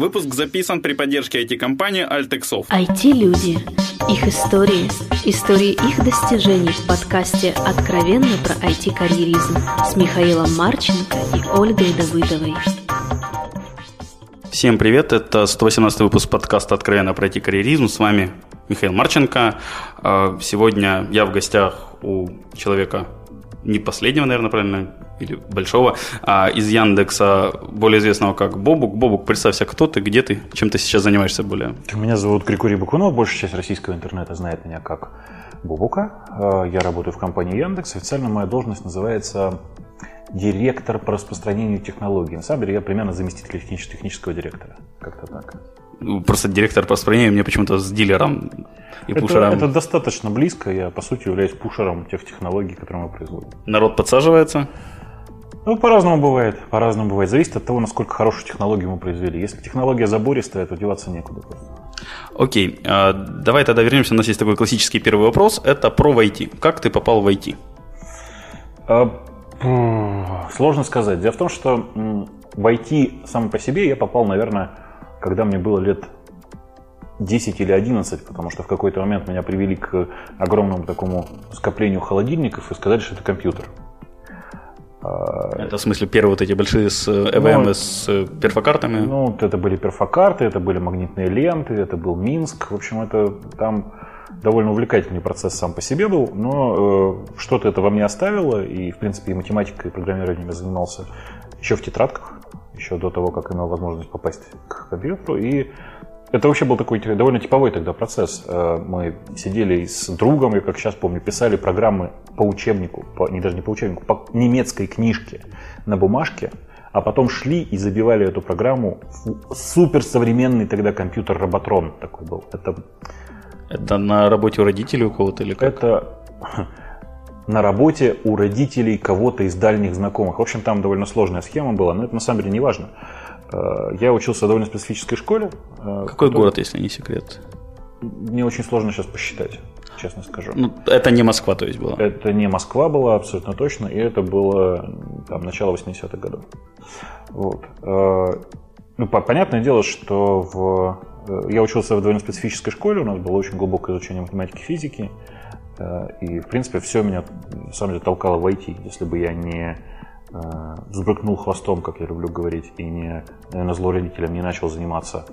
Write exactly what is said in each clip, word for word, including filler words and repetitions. Выпуск записан при поддержке ай ти-компании AltexSoft. ай ти-люди. Их истории. Истории их достижений в подкасте «Откровенно про ай ти-карьеризм» с Михаилом Марченко и Ольгой Давыдовой. Всем привет, это сто восемнадцатый выпуск подкаста «Откровенно про ай ти-карьеризм». С вами Михаил Марченко. Сегодня я в гостях у человека, не последнего, наверное, правильно, или большого, из Яндекса, более известного как Бобук. Бобук, представься, кто ты, где ты, чем ты сейчас занимаешься более? Меня зовут Григорий Бакунов, большая часть российского интернета знает меня как Бобука. Я работаю в компании Яндекс, официально моя должность называется директор по распространению технологий. На самом деле я примерно заместитель технического директора, как-то так. Просто директор по распространению мне почему-то с дилером и это, пушером. Это достаточно близко, я по сути являюсь пушером тех технологий, которые мы производим. Народ подсаживается? Ну, по-разному бывает, по-разному бывает. Зависит от того, насколько хорошую технологию мы произвели. Если технология забористая, то деваться некуда. Окей, давай тогда вернемся. У нас есть такой классический первый вопрос. Это про ай ти. Как ты попал в ай ти? Сложно сказать. Дело в том, что в ай ти сам по себе я попал, наверное, когда мне было лет десять или одиннадцать, потому что в какой-то момент меня привели к огромному такому скоплению холодильников и сказали, что это компьютер. Это в смысле первые вот эти большие с ЭВМ, ну, с перфокартами? Ну, это были перфокарты, это были магнитные ленты, это был Минск. В общем, это там довольно увлекательный процесс сам по себе был, но э, что-то это во мне оставило, и, в принципе, и математикой, и программированием я занимался еще в тетрадках, еще до того, как имел возможность попасть к компьютеру, и это вообще был такой довольно типовой тогда процесс. Мы сидели с другом, я как сейчас помню, писали программы по учебнику, по, не даже не по учебнику, по немецкой книжке на бумажке, а потом шли и забивали эту программу в суперсовременный тогда компьютер Роботрон такой был. Это, это на работе у родителей у кого-то или как? Это на работе у родителей кого-то из дальних знакомых. В общем, там довольно сложная схема была, но это на самом деле не важно. Я учился в довольно специфической школе. Какой кто... город, если не секрет? Мне очень сложно сейчас посчитать, честно скажу. Ну, это не Москва, то есть, была? Это не Москва была, абсолютно точно. И это было там, начало восьмидесятых годов. Вот. Ну, понятное дело, что в... я учился в довольно специфической школе. У нас было очень глубокое изучение математики, физики. И, в принципе, все меня, на самом деле, толкало в ай ти. Если бы я не взбрыкнул хвостом, как я люблю говорить, и не, наверное, злоредителем не начал заниматься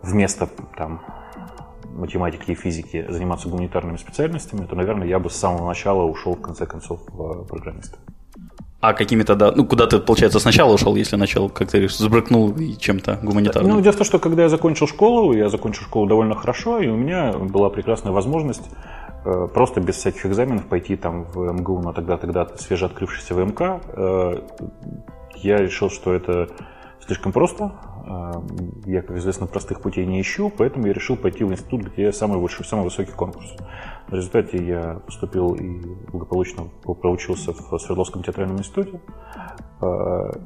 вместо там математики и физики, заниматься гуманитарными специальностями, то, наверное, я бы с самого начала ушел, в конце концов, в программиста. А какими-то, да, ну, куда ты, получается, сначала ушел, если начал, как ты говоришь, сбрыкнул и чем-то гуманитарным? Ну, дело в том, что когда я закончил школу, я закончил школу довольно хорошо, и у меня была прекрасная возможность просто без всяких экзаменов пойти там в эм гэ у на тогда-тогда свежеоткрывшийся вэ эм ка. Я решил, что это слишком просто. Я, как известно, простых путей не ищу, поэтому я решил пойти в институт, где самый большой, самый высокий конкурс. В результате я поступил и благополучно проучился в Свердловском театральном институте.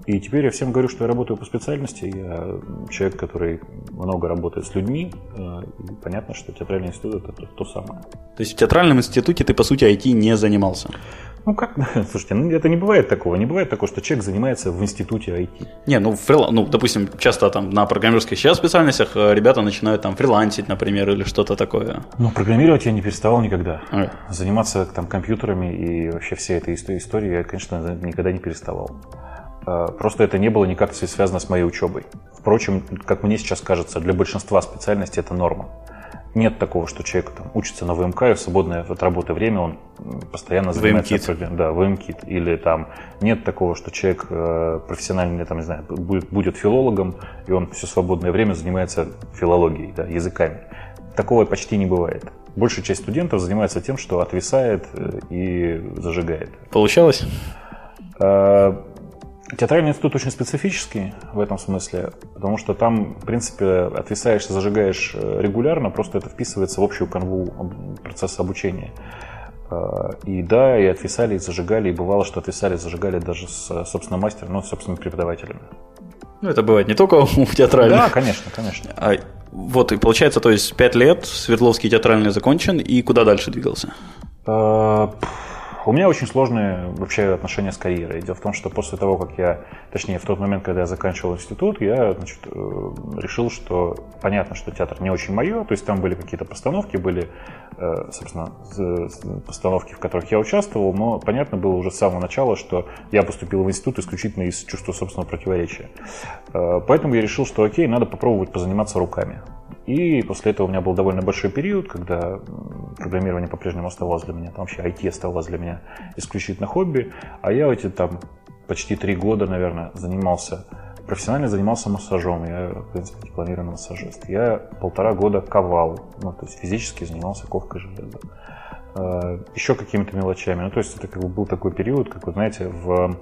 И теперь я всем говорю, что я работаю по специальности. Я человек, который много работает с людьми. И понятно, что театральный институт – это то, то самое. То есть в театральном институте ты, по сути, ай ти не занимался? Ну как? Слушайте, ну это не бывает такого. Не бывает такого, что человек занимается в институте ай ти. Не, ну, фрила... ну допустим, часто там на программерских сейчас специальностях ребята начинают там фрилансить, например, или что-то такое. Ну, программировать я не переставал никогда. Okay. Заниматься там компьютерами и вообще всей этой историей я, конечно, никогда не переставал. Просто это не было никак связано с моей учебой. Впрочем, как мне сейчас кажется, для большинства специальностей это норма. Нет такого, что человек там учится на вэ эм ка, и в свободное от работы время он постоянно занимается программированием. Да, вэ эм кит. Или там нет такого, что человек э, профессионально там, не знаю, будет, будет филологом, и он все свободное время занимается филологией, да, языками. Такого почти не бывает. Большая часть студентов занимается тем, что отвисает и зажигает. Получалось? Э, Театральный институт очень специфический в этом смысле, потому что там, в принципе, отвисаешь и зажигаешь регулярно, просто это вписывается в общую канву процесса обучения. И да, и отвисали, и зажигали, и бывало, что отвисали, зажигали даже с собственным мастером, но с собственными преподавателями. Ну, это бывает не только у театральных. Да, конечно, конечно. А вот, и получается, то есть пять лет Свердловский театральный закончен, и куда дальше двигался? У меня очень сложные вообще отношения с карьерой. Дело в том, что после того, как я, точнее, в тот момент, когда я заканчивал институт, я, значит, решил, что понятно, что театр не очень мое, то есть там были какие-то постановки, были, собственно, постановки, в которых я участвовал, но понятно было уже с самого начала, что я поступил в институт исключительно из чувства собственного противоречия. Поэтому я решил, что окей, надо попробовать позаниматься руками. И после этого у меня был довольно большой период, когда программирование по-прежнему оставалось для меня, там вообще ай ти оставалось для меня исключительно хобби, а я эти там почти три года, наверное, занимался, профессионально занимался массажом, я, в принципе, дипломированный массажист. Я полтора года ковал, ну, то есть физически занимался ковкой железа. Еще какими-то мелочами, ну, то есть это как бы был такой период, как вы знаете, в...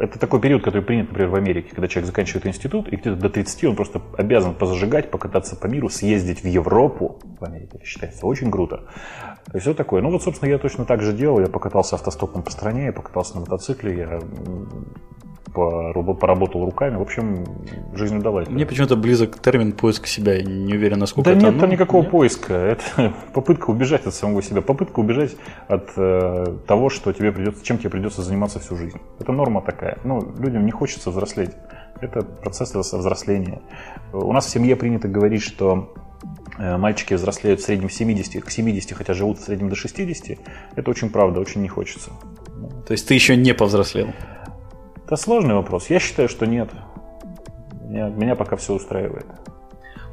Это такой период, который принят, например, в Америке, когда человек заканчивает институт, и где-то до тридцати он просто обязан позажигать, покататься по миру, съездить в Европу. В Америке это считается очень круто. И все такое. Ну вот, собственно, я точно так же делал. Я покатался автостопом по стране, я покатался на мотоцикле, я поработал руками. В общем, жизнь удалась. Мне почему-то близок термин «поиск себя». Я не уверен, насколько да это... Да нет, ну, там никакого нет. поиска. Это попытка убежать от самого себя. Попытка убежать от э, того, что тебе придется, чем тебе придется заниматься всю жизнь. Это норма такая. Ну, людям не хочется взрослеть. Это процесс взросления. У нас в семье принято говорить, что мальчики взрослеют в среднем семидесяти, к семидесяти, хотя живут в среднем до шестидесяти. Это очень правда, очень не хочется. То есть ты еще не повзрослел? Это сложный вопрос. Я считаю, что нет. Меня, меня пока все устраивает.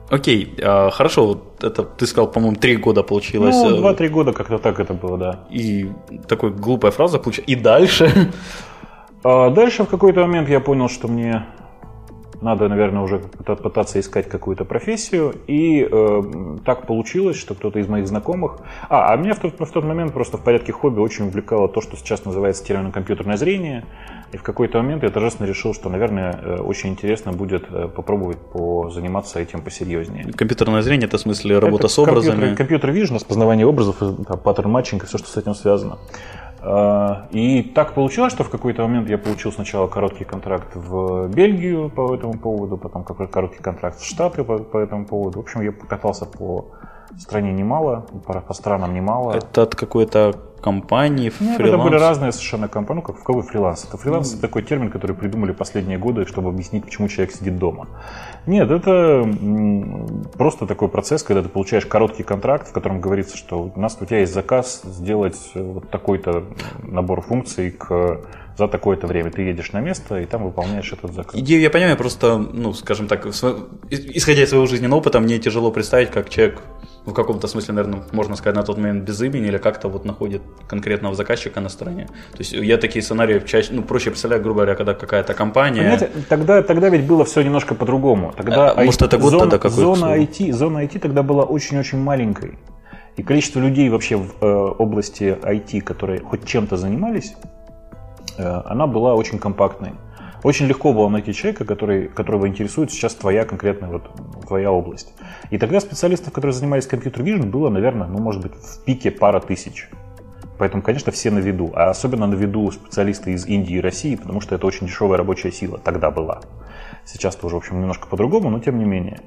Окей, хорошо. Это ты сказал, по-моему, три года получилось. Ну, два-три года как-то так это было, да. И такая глупая фраза получилась. И дальше... Дальше в какой-то момент я понял, что мне надо, наверное, уже пытаться искать какую-то профессию. И э, так получилось, что кто-то из моих знакомых... А, а меня в тот, в тот момент просто в порядке хобби очень увлекало то, что сейчас называется термином компьютерное зрение. И в какой-то момент я торжественно решил, что, наверное, очень интересно будет попробовать позаниматься этим посерьезнее. Компьютерное зрение – это в смысле работа это с образами? Компьютер-вижн, распознавание образов, паттерн-матчинг и все, что с этим связано. И так получилось, что в какой-то момент я получил сначала короткий контракт в Бельгию по этому поводу, потом какой-то короткий контракт в Штаты по, по этому поводу. В общем, я покатался по стране немало, по, по странам немало. Это от какой-то компании, фриланс? Нет, это были разные совершенно компании. Ну, как в кого фриланс? Это фриланс mm. – такой термин, который придумали последние годы, чтобы объяснить, почему человек сидит дома. Нет, это просто такой процесс, когда ты получаешь короткий контракт, в котором говорится, что у нас у тебя есть заказ сделать вот такой-то набор функций к... за такое-то время. Ты едешь на место и там выполняешь этот заказ. Идею я понимаю, просто, ну, скажем так, исходя из своего жизненного опыта, мне тяжело представить, как человек в каком-то смысле, наверное, можно сказать, на тот момент без имени или как-то вот находит конкретного заказчика на стороне. То есть я такие сценарии чаще, ну, проще представляю, грубо говоря, когда какая-то компания... Понимаете, тогда, тогда ведь было все немножко по-другому. Тогда а, ай ти, может, это год зона, тогда какой-то? Зона ай ти, зона ай ти тогда была очень-очень маленькой. И количество людей вообще в э, области ай ти, которые хоть чем-то занимались, она была очень компактной. Очень легко было найти человека, который, которого интересует сейчас твоя конкретная вот, твоя область. И тогда специалистов, которые занимались компьютер-вижн, было, наверное, ну, может быть, в пике пара тысяч. Поэтому, конечно, все на виду. А особенно на виду специалисты из Индии и России, потому что это очень дешевая рабочая сила тогда была. Сейчас тоже, в общем, немножко по-другому, но тем не менее.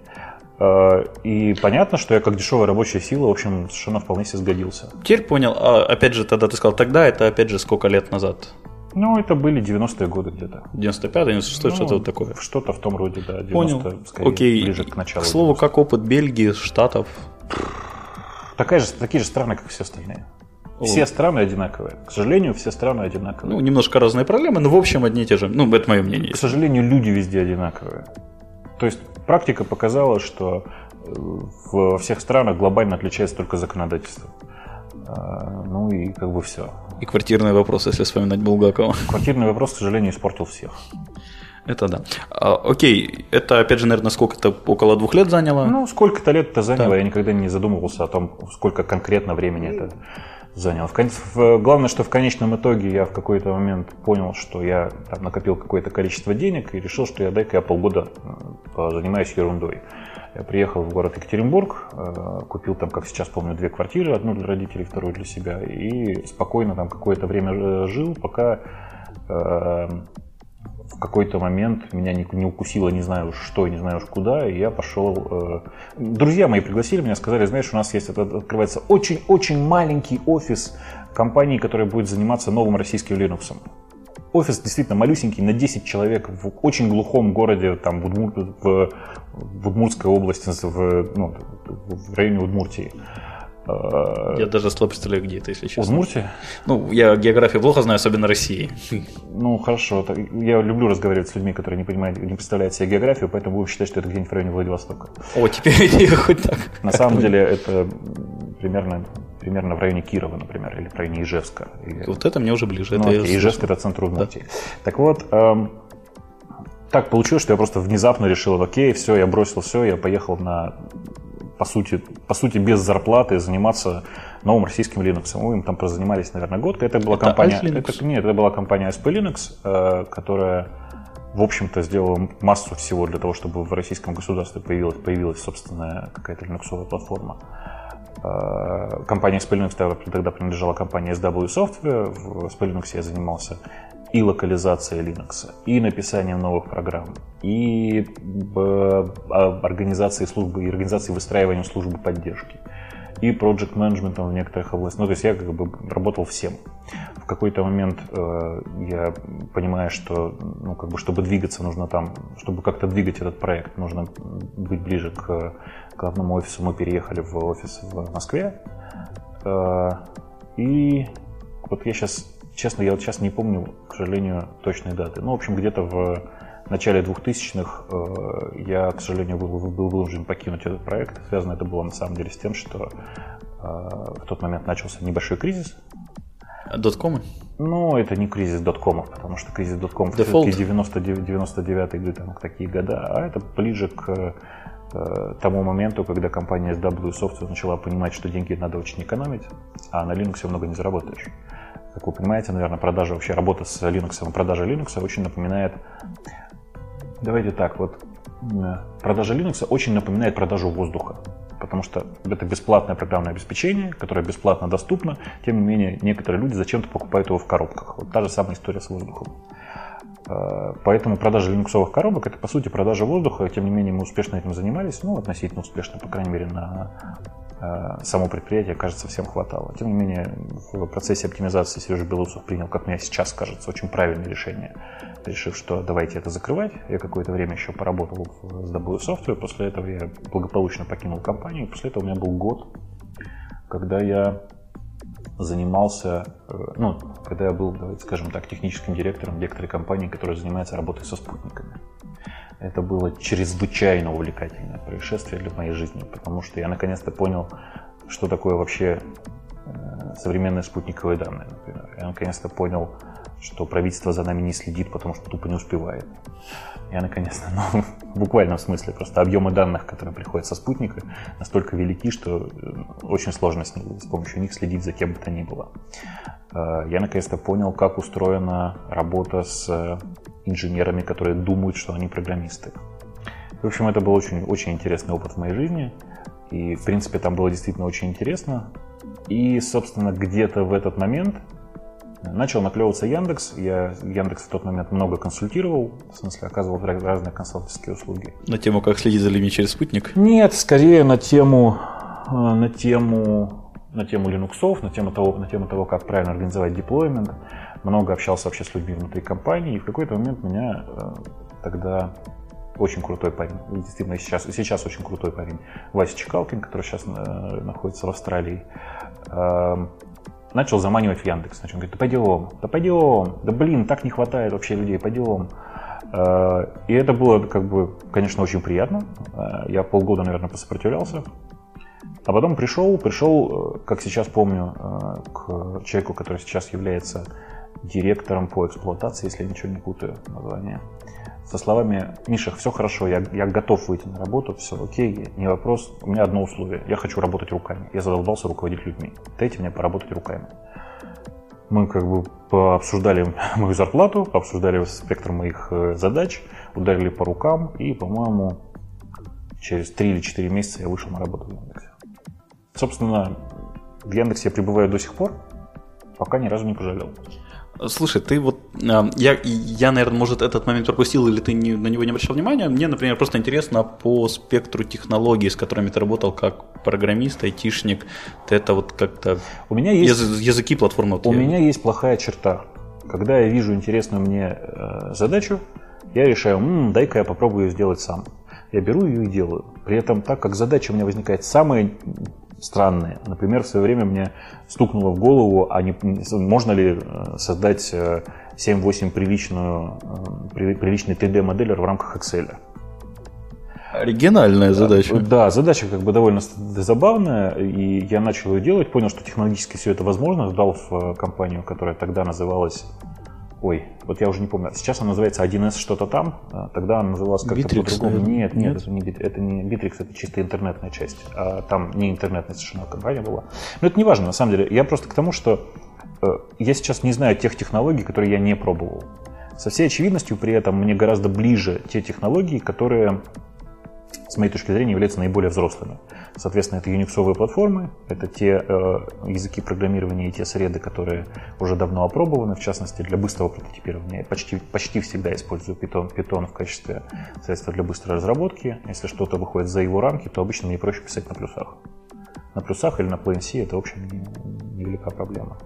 И понятно, что я как дешевая рабочая сила, в общем, совершенно вполне себе сгодился. Теперь понял. А, опять же, тогда ты сказал, тогда это, опять же, сколько лет назад? Ну, это были девяностые годы где-то. девяносто пятый, девяносто шестой, ну, что-то вот такое. Что-то в том роде, да. Понял, скорее, окей. Ближе к началу. К слову, девяностых. Как опыт Бельгии, Штатов? Такая же, такие же страны, как все остальные. О. Все страны одинаковые. К сожалению, все страны одинаковые. Ну, немножко разные проблемы, но в общем одни и те же. Ну, это мое мнение. К сожалению, люди везде одинаковые. То есть практика показала, что во всех странах глобально отличается только законодательство. Ну и как бы все. И квартирный вопрос, если вспоминать Булгакова. Квартирный вопрос, к сожалению, испортил всех. Это да. А, окей, это опять же, наверное, сколько-то, около двух лет заняло? Ну, сколько-то лет это заняло, да. Я никогда не задумывался о том, сколько конкретно времени это заняло. В кон... в... Главное, что в конечном итоге я в какой-то момент понял, что я там, накопил какое-то количество денег и решил, что я дай-ка я полгода занимаюсь ерундой. Я приехал в город Екатеринбург, купил там, как сейчас помню, две квартиры, одну для родителей, вторую для себя, и спокойно там какое-то время жил, пока в какой-то момент меня не, не укусило, не знаю уж что, не знаю уж куда, и я пошел... Э... Друзья мои пригласили меня, сказали, знаешь, у нас есть, открывается очень-очень маленький офис компании, которая будет заниматься новым российским Linux. Офис действительно малюсенький, на десять человек, в очень глухом городе, там, в, Удмур... в... в Удмуртской области, в... Ну, в районе Удмуртии. Я даже слабо представляю, где это, если честно. Удмуртия? Ну, я географию плохо знаю, особенно России. Ну, хорошо. Я люблю разговаривать с людьми, которые не понимают, не представляют себе географию, поэтому будем считать, что это где-нибудь в районе Владивостока. О, теперь хоть так. На самом деле, это примерно... примерно в районе Кирова, например, или в районе Ижевска. Вот это мне уже ближе. Ну, это окей, Ижевск – это центр Удмуртии. Да. Так вот, эм, так получилось, что я просто внезапно решил, окей, все, я бросил все, я поехал на, по сути, по сути без зарплаты заниматься новым российским Linux. Мы им там прозанимались, наверное, год. Это была это компания… Это, нет, это была компания эс пи Linux, э, которая, в общем-то, сделала массу всего для того, чтобы в российском государстве появилась, появилась собственная какая-то линуксовая платформа. Компания Spainux тогда принадлежала компании SWsoft. В Spainux я занимался и локализацией Linux, и написанием новых программ, и организацией службы, и организацией выстраиванием службы поддержки, и project менеджментом в некоторых областях. Ну, то есть я как бы работал всем. В какой-то момент э, я понимаю, что, ну, как бы, чтобы двигаться, нужно там, чтобы как-то двигать этот проект, нужно быть ближе к главному офису. Мы переехали в офис в Москве. Э, и вот я сейчас, честно, я вот сейчас не помню, к сожалению, точной даты. Ну, в общем, где-то в начале двухтысячных э, я, к сожалению, был, был вынужден покинуть этот проект. Связано это было, на самом деле, с тем, что э, в тот момент начался небольшой кризис. Доткомы? Ну, это не кризис доткомов, потому что кризис доткомов все-таки девяносто девятый, такие года, а это ближе к э, тому моменту, когда компания SWsoft начала понимать, что деньги надо очень экономить, а на Linux много не заработаешь. Как вы понимаете, наверное, продажа, вообще работа с Linux, продажа Linux очень напоминает, давайте так, вот, продажа Linux очень напоминает продажу воздуха. Потому что это бесплатное программное обеспечение, которое бесплатно доступно. Тем не менее, некоторые люди зачем-то покупают его в коробках. Вот та же самая история с воздухом. Поэтому продажа линуксовых коробок – это, по сути, продажа воздуха. Тем не менее, мы успешно этим занимались. Ну, относительно успешно, по крайней мере, на само предприятие, кажется, всем хватало. Тем не менее, в процессе оптимизации Сережа Белоусов принял, как мне сейчас кажется, очень правильное решение, решив, что давайте это закрывать. Я какое-то время еще поработал с SWsoft, после этого я благополучно покинул компанию. После этого у меня был год, когда я занимался, ну, когда я был, давайте скажем так, техническим директором некоторой компании, которая занимается работой со спутниками. Это было чрезвычайно увлекательное происшествие для моей жизни, потому что я наконец-то понял, что такое вообще современные спутниковые данные, например. Я наконец-то понял, что правительство за нами не следит, потому что тупо не успевает. Я наконец-то, ну, в буквальном смысле, просто объемы данных, которые приходят со спутника, настолько велики, что очень сложно с, ним, с помощью них следить за кем бы то ни было. Я наконец-то понял, как устроена работа с инженерами, которые думают, что они программисты. В общем, это был очень, очень интересный опыт в моей жизни. И, в принципе, там было действительно очень интересно. И, собственно, где-то в этот момент начал наклевываться Яндекс. Я Яндекс в тот момент много консультировал, в смысле оказывал разные консультантские услуги. На тему, как следить за людьми через спутник? Нет, скорее на тему, на тему, на тему линуксов, на тему того, на тему того, как правильно организовать деплоймент. Много общался вообще с людьми внутри компании, и в какой-то момент меня э, тогда очень крутой парень, действительно сейчас, сейчас очень крутой парень, Вася Чекалкин, который сейчас э, находится в Австралии, э, начал заманивать в Яндекс. Значит, он говорит, да пойдем, да пойдем, да блин, так не хватает вообще людей, пойдем. Э, и это было, как бы, конечно, очень приятно. Э, я полгода, наверное, посопротивлялся. А потом пришел, пришел, как сейчас помню, э, к человеку, который сейчас является директором по эксплуатации, если я ничего не путаю, название. Со словами, Миша, все хорошо, я, я готов выйти на работу, все окей, не вопрос, у меня одно условие, я хочу работать руками, я задолбался руководить людьми, дайте мне поработать руками. Мы как бы пообсуждали мою зарплату, пообсуждали спектр моих задач, ударили по рукам, и, по-моему, через три или четыре месяца я вышел на работу в Яндексе. Собственно, в Яндексе я пребываю до сих пор, пока ни разу не пожалел. Слушай, ты вот, я, я, наверное, может, этот момент пропустил, или ты не, на него не обращал внимания. Мне, например, просто интересно по спектру технологий, с которыми ты работал как программист, айтишник. Ты это вот как-то... У меня есть... Языки, платформы. Вот у я... меня есть плохая черта. Когда я вижу интересную мне э, задачу, я решаю, м-м, дай-ка я попробую ее сделать сам. Я беру ее и делаю. При этом, так как задача у меня возникает самая... странные. Например, в свое время мне стукнуло в голову, а не, можно ли создать семь-восемь приличную, приличный три дэ-моделлер в рамках Excel. Оригинальная задача. Да, задача как бы довольно забавная, и я начал ее делать, понял, что технологически все это возможно, сдал в компанию, которая тогда называлась... Ой, вот я уже не помню. Сейчас она называется один эс что-то там. Тогда она называлась как-то по-другому. Нет, нет, нет, это не Bittrex, это не Bittrex, это чисто интернетная часть. А там не интернетная совершенно компания была. Но это не важно, на самом деле. Я просто к тому, что я сейчас не знаю тех технологий, которые я не пробовал. Со всей очевидностью при этом мне гораздо ближе те технологии, которые, с моей точки зрения, являются наиболее взрослыми. Соответственно, это юниксовые платформы, это те э, языки программирования и те среды, которые уже давно опробованы, в частности, для быстрого прототипирования. Я почти, почти всегда использую Python, Python в качестве средства для быстрой разработки. Если что-то выходит за его рамки, то обычно мне проще писать на плюсах. На плюсах или на Plain C это, в общем, невелика проблема.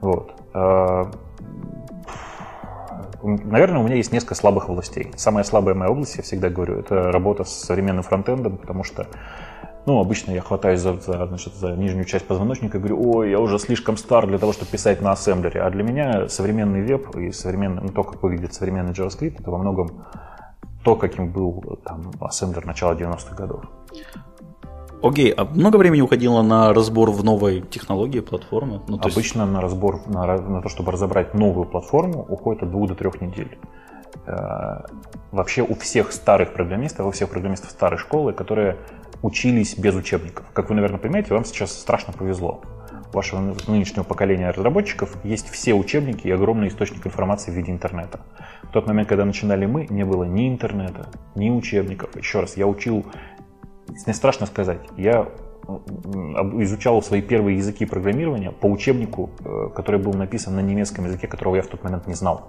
Вот. Наверное, у меня есть несколько слабых областей. Самая слабая моя область, я всегда говорю, это работа с современным фронтендом, потому что, ну, обычно я хватаюсь за, за, значит, за нижнюю часть позвоночника и говорю, ой, я уже слишком стар для того, чтобы писать на ассемблере. А для меня современный веб и современный, ну, то, как выглядит современный JavaScript, это во многом то, каким был там ассемблер начала девяностых годов. Окей, а много времени уходило на разбор в новой технологии, платформы? Ну, то Обычно есть... на разбор, на, на то, чтобы разобрать новую платформу, уходит от двух до трех недель. Вообще у всех старых программистов, у всех программистов старой школы, которые учились без учебников. Как вы, наверное, понимаете, вам сейчас страшно повезло. У вашего нынешнего поколения разработчиков есть все учебники и огромный источник информации в виде интернета. В тот момент, когда начинали мы, не было ни интернета, ни учебников. Еще раз, я учил... Не страшно сказать, я изучал свои первые языки программирования по учебнику, который был написан на немецком языке, которого я в тот момент не знал.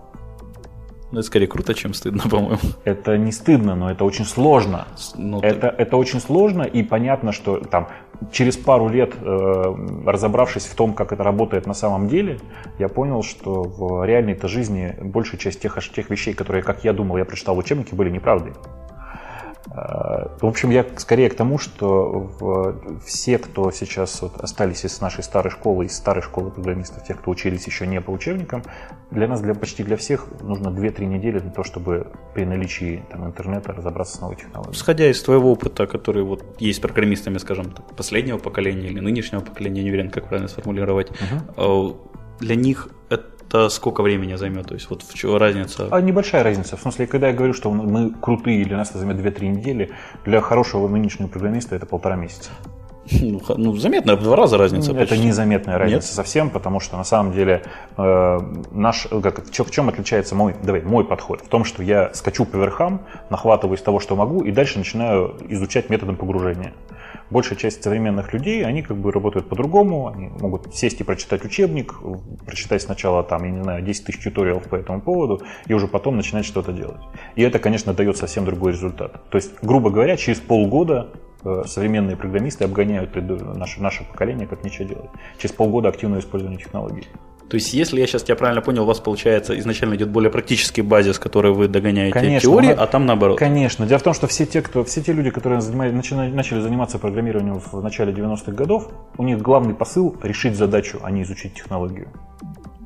Ну, это скорее круто, чем стыдно, по-моему. Это не стыдно, но это очень сложно. Ну, это, ты... это очень сложно, и понятно, что там через пару лет, э, разобравшись в том, как это работает на самом деле, я понял, что в реальной-то жизни большая часть тех, тех вещей, которые, как я думал, я прочитал в учебнике, были неправдой. В общем, я скорее к тому, что все, кто сейчас вот остались из нашей старой школы, из старой школы программистов, те, кто учились еще не по учебникам, для нас, для, почти для всех, нужно две-три недели для того, чтобы при наличии там, интернета разобраться с новой технологией. Исходя из твоего опыта, который вот есть программистами, скажем так, последнего поколения или нынешнего поколения, не уверен, как правильно сформулировать, угу. Для них это... то сколько времени займет? То есть вот в чем разница? А небольшая разница. В смысле, когда я говорю, что мы крутые или нас это займет две-три недели, для хорошего нынешнего программиста это полтора месяца. Ну, ну заметная в два раза разница. Это почти. Незаметная разница. Нет? Совсем, потому что на самом деле э, наш, как, в чем отличается мой, давай, мой подход? В том, что я скачу по верхам, нахватываюсь того, что могу, и дальше начинаю изучать методом погружения. Большая часть современных людей, они как бы работают по-другому, они могут сесть и прочитать учебник, прочитать сначала там, я не знаю, десять тысяч туториалов по этому поводу, и уже потом начинать что-то делать. И это, конечно, дает совсем другой результат. То есть, грубо говоря, через полгода современные программисты обгоняют наше, наше поколение, как ничего делать. Через полгода активного использования технологий. То есть, если я сейчас тебя правильно понял, у вас, получается, изначально идет более практический базис, который вы догоняете в теории, а там наоборот. Конечно. Дело в том, что все те, кто, все те люди, которые занимали, начинали, начали заниматься программированием в начале девяностых годов, у них главный посыл – решить задачу, а не изучить технологию.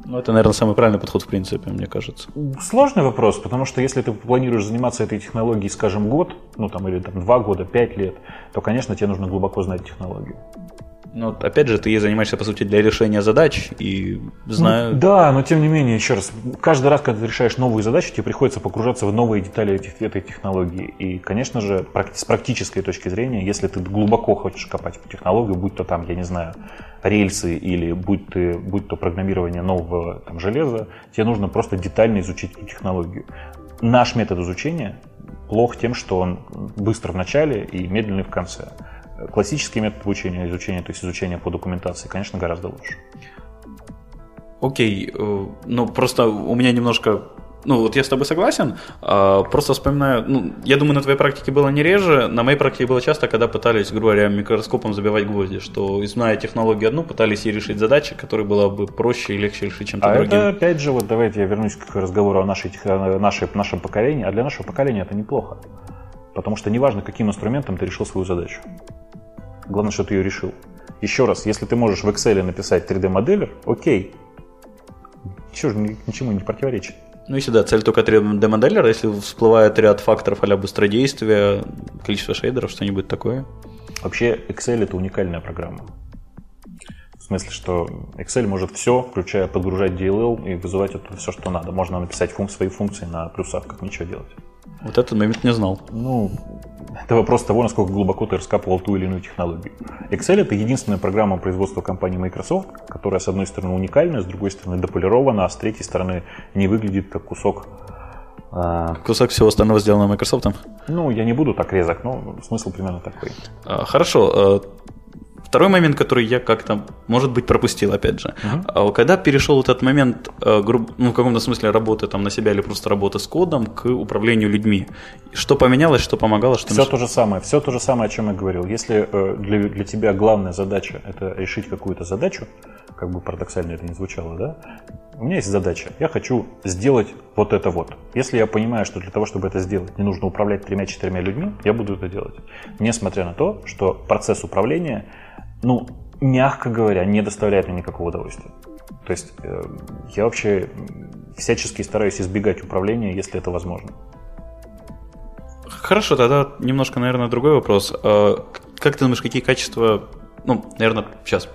Ну, это, наверное, самый правильный подход, в принципе, мне кажется. Сложный вопрос, потому что если ты планируешь заниматься этой технологией, скажем, год, ну там или там, два года, пять лет, то, конечно, тебе нужно глубоко знать технологию. Ну, опять же, ты ей занимаешься, по сути, для решения задач и знаю... Ну, да, но тем не менее, еще раз, каждый раз, когда ты решаешь новую задачу, тебе приходится погружаться в новые детали этих, этой технологии. И, конечно же, с практической точки зрения, если ты глубоко хочешь копать в технологию, будь то там, я не знаю, рельсы или будь, ты, будь то программирование нового там, железа, тебе нужно просто детально изучить эту технологию. Наш метод изучения плох тем, что он быстро в начале и медленный в конце. Классический метод обучения, изучения, то есть изучение по документации, конечно, гораздо лучше. окей, ну просто у меня немножко... Ну, вот я с тобой согласен, просто вспоминаю, ну, я думаю, на твоей практике было не реже, на моей практике было часто, когда пытались, грубо говоря, микроскопом забивать гвозди, что, зная технологию одну, пытались и решить задачи, которые было бы проще и легче решить чем-то а другим. А это, опять же, вот давайте я вернусь к разговору о нашей, нашей, нашем поколении, а для нашего поколения это неплохо, потому что неважно, каким инструментом ты решил свою задачу, главное, что ты ее решил. Еще раз, если ты можешь в Excel написать три дэ-модель, окей, чего же ничему не противоречит. Ну и всегда цель только три дэ-моделлера, если всплывает ряд факторов а-ля быстродействия, количество шейдеров, что-нибудь такое. Вообще Excel — это уникальная программа. В смысле, что Excel может все, включая подгружать ди эл эл и вызывать это все, что надо. Можно написать функ- свои функции на плюсах, как ничего делать. Вот этот момент не знал. Ну, это вопрос того, насколько глубоко ты раскапывал ту или иную технологию. Excel — это единственная программа производства компании Microsoft, которая, с одной стороны, уникальна, с другой стороны, дополирована, а с третьей стороны, не выглядит как кусок... Э... Кусок всего остального, сделанного Microsoft? Ну, я не буду так резок, но смысл примерно такой. Хорошо. Второй момент, который я как-то, может быть, пропустил, опять же. Uh-huh. Когда перешел вот этот момент, ну, в каком-то смысле работы там на себя или просто работы с кодом к управлению людьми, что поменялось, что помогало? Что все, меш... то же самое, все то же самое, о чем я говорил. Если для, для тебя главная задача – это решить какую-то задачу, как бы парадоксально это ни звучало, да? У меня есть задача, я хочу сделать вот это вот. Если я понимаю, что для того, чтобы это сделать, не нужно управлять тремя-четырьмя людьми, я буду это делать. Несмотря на то, что процесс управления, ну, мягко говоря, не доставляет мне никакого удовольствия. То есть э, я вообще всячески стараюсь избегать управления, если это возможно. Хорошо, тогда немножко, наверное, другой вопрос. Как ты думаешь, какие качества, ну, наверное, сейчас...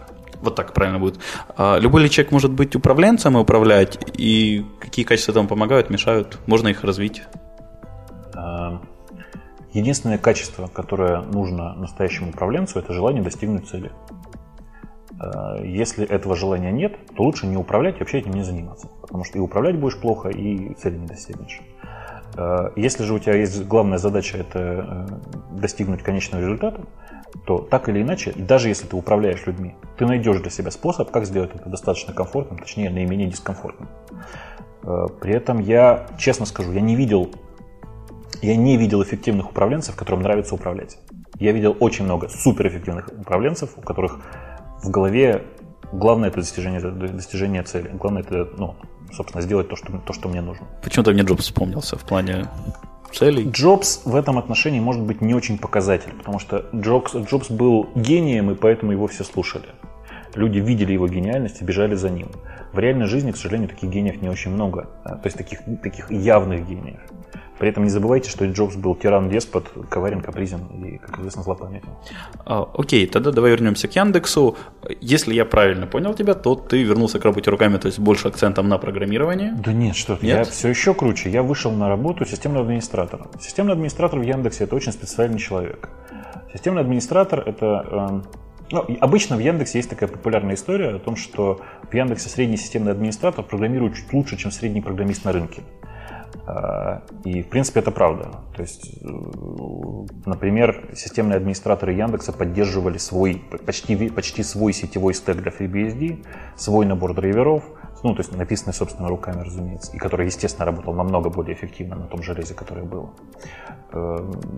Вот так правильно будет. Любой ли человек может быть управленцем и управлять? И какие качества там помогают, мешают? Можно их развить? Единственное качество, которое нужно настоящему управленцу, это желание достигнуть цели. Если этого желания нет, то лучше не управлять и вообще этим не заниматься. Потому что и управлять будешь плохо, и цели не достигнешь. Если же у тебя есть главная задача – это достигнуть конечного результата, то так или иначе, даже если ты управляешь людьми, ты найдешь для себя способ, как сделать это достаточно комфортным, точнее, наименее дискомфортным. При этом я, честно скажу, я не видел, я не видел эффективных управленцев, которым нравится управлять. Я видел очень много суперэффективных управленцев, у которых в голове главное – это достижение, достижение цели, главное – это, ну, собственно, сделать то, что, то, что мне нужно. Почему-то мне Джобс вспомнился в плане... Целей. Джобс в этом отношении может быть не очень показатель, потому что Джобс, Джобс был гением, и поэтому его все слушали. Люди видели его гениальность и бежали за ним. В реальной жизни, к сожалению, таких гениев не очень много, то есть таких, таких явных гениев. При этом не забывайте, что Джобс был тиран, деспот, коварен, капризен и, как известно, злопамятен. Окей, okay, тогда давай вернемся к Яндексу. Если я правильно понял тебя, то ты вернулся к работе руками, то есть больше акцентом на программирование. Да нет, что ты, я все еще круче. Я вышел на работу системного администратора. Системный администратор в Яндексе – это очень специальный человек. Системный администратор – это… Ну, обычно в Яндексе есть такая популярная история о том, что в Яндексе средний системный администратор программирует чуть лучше, чем средний программист на рынке. И, в принципе, это правда. То есть, например, системные администраторы Яндекса поддерживали свой, почти, почти свой сетевой стэк для FreeBSD, свой набор драйверов, ну, то есть написанный, собственно, руками, разумеется, и который, естественно, работал намного более эффективно на том железе, которое было.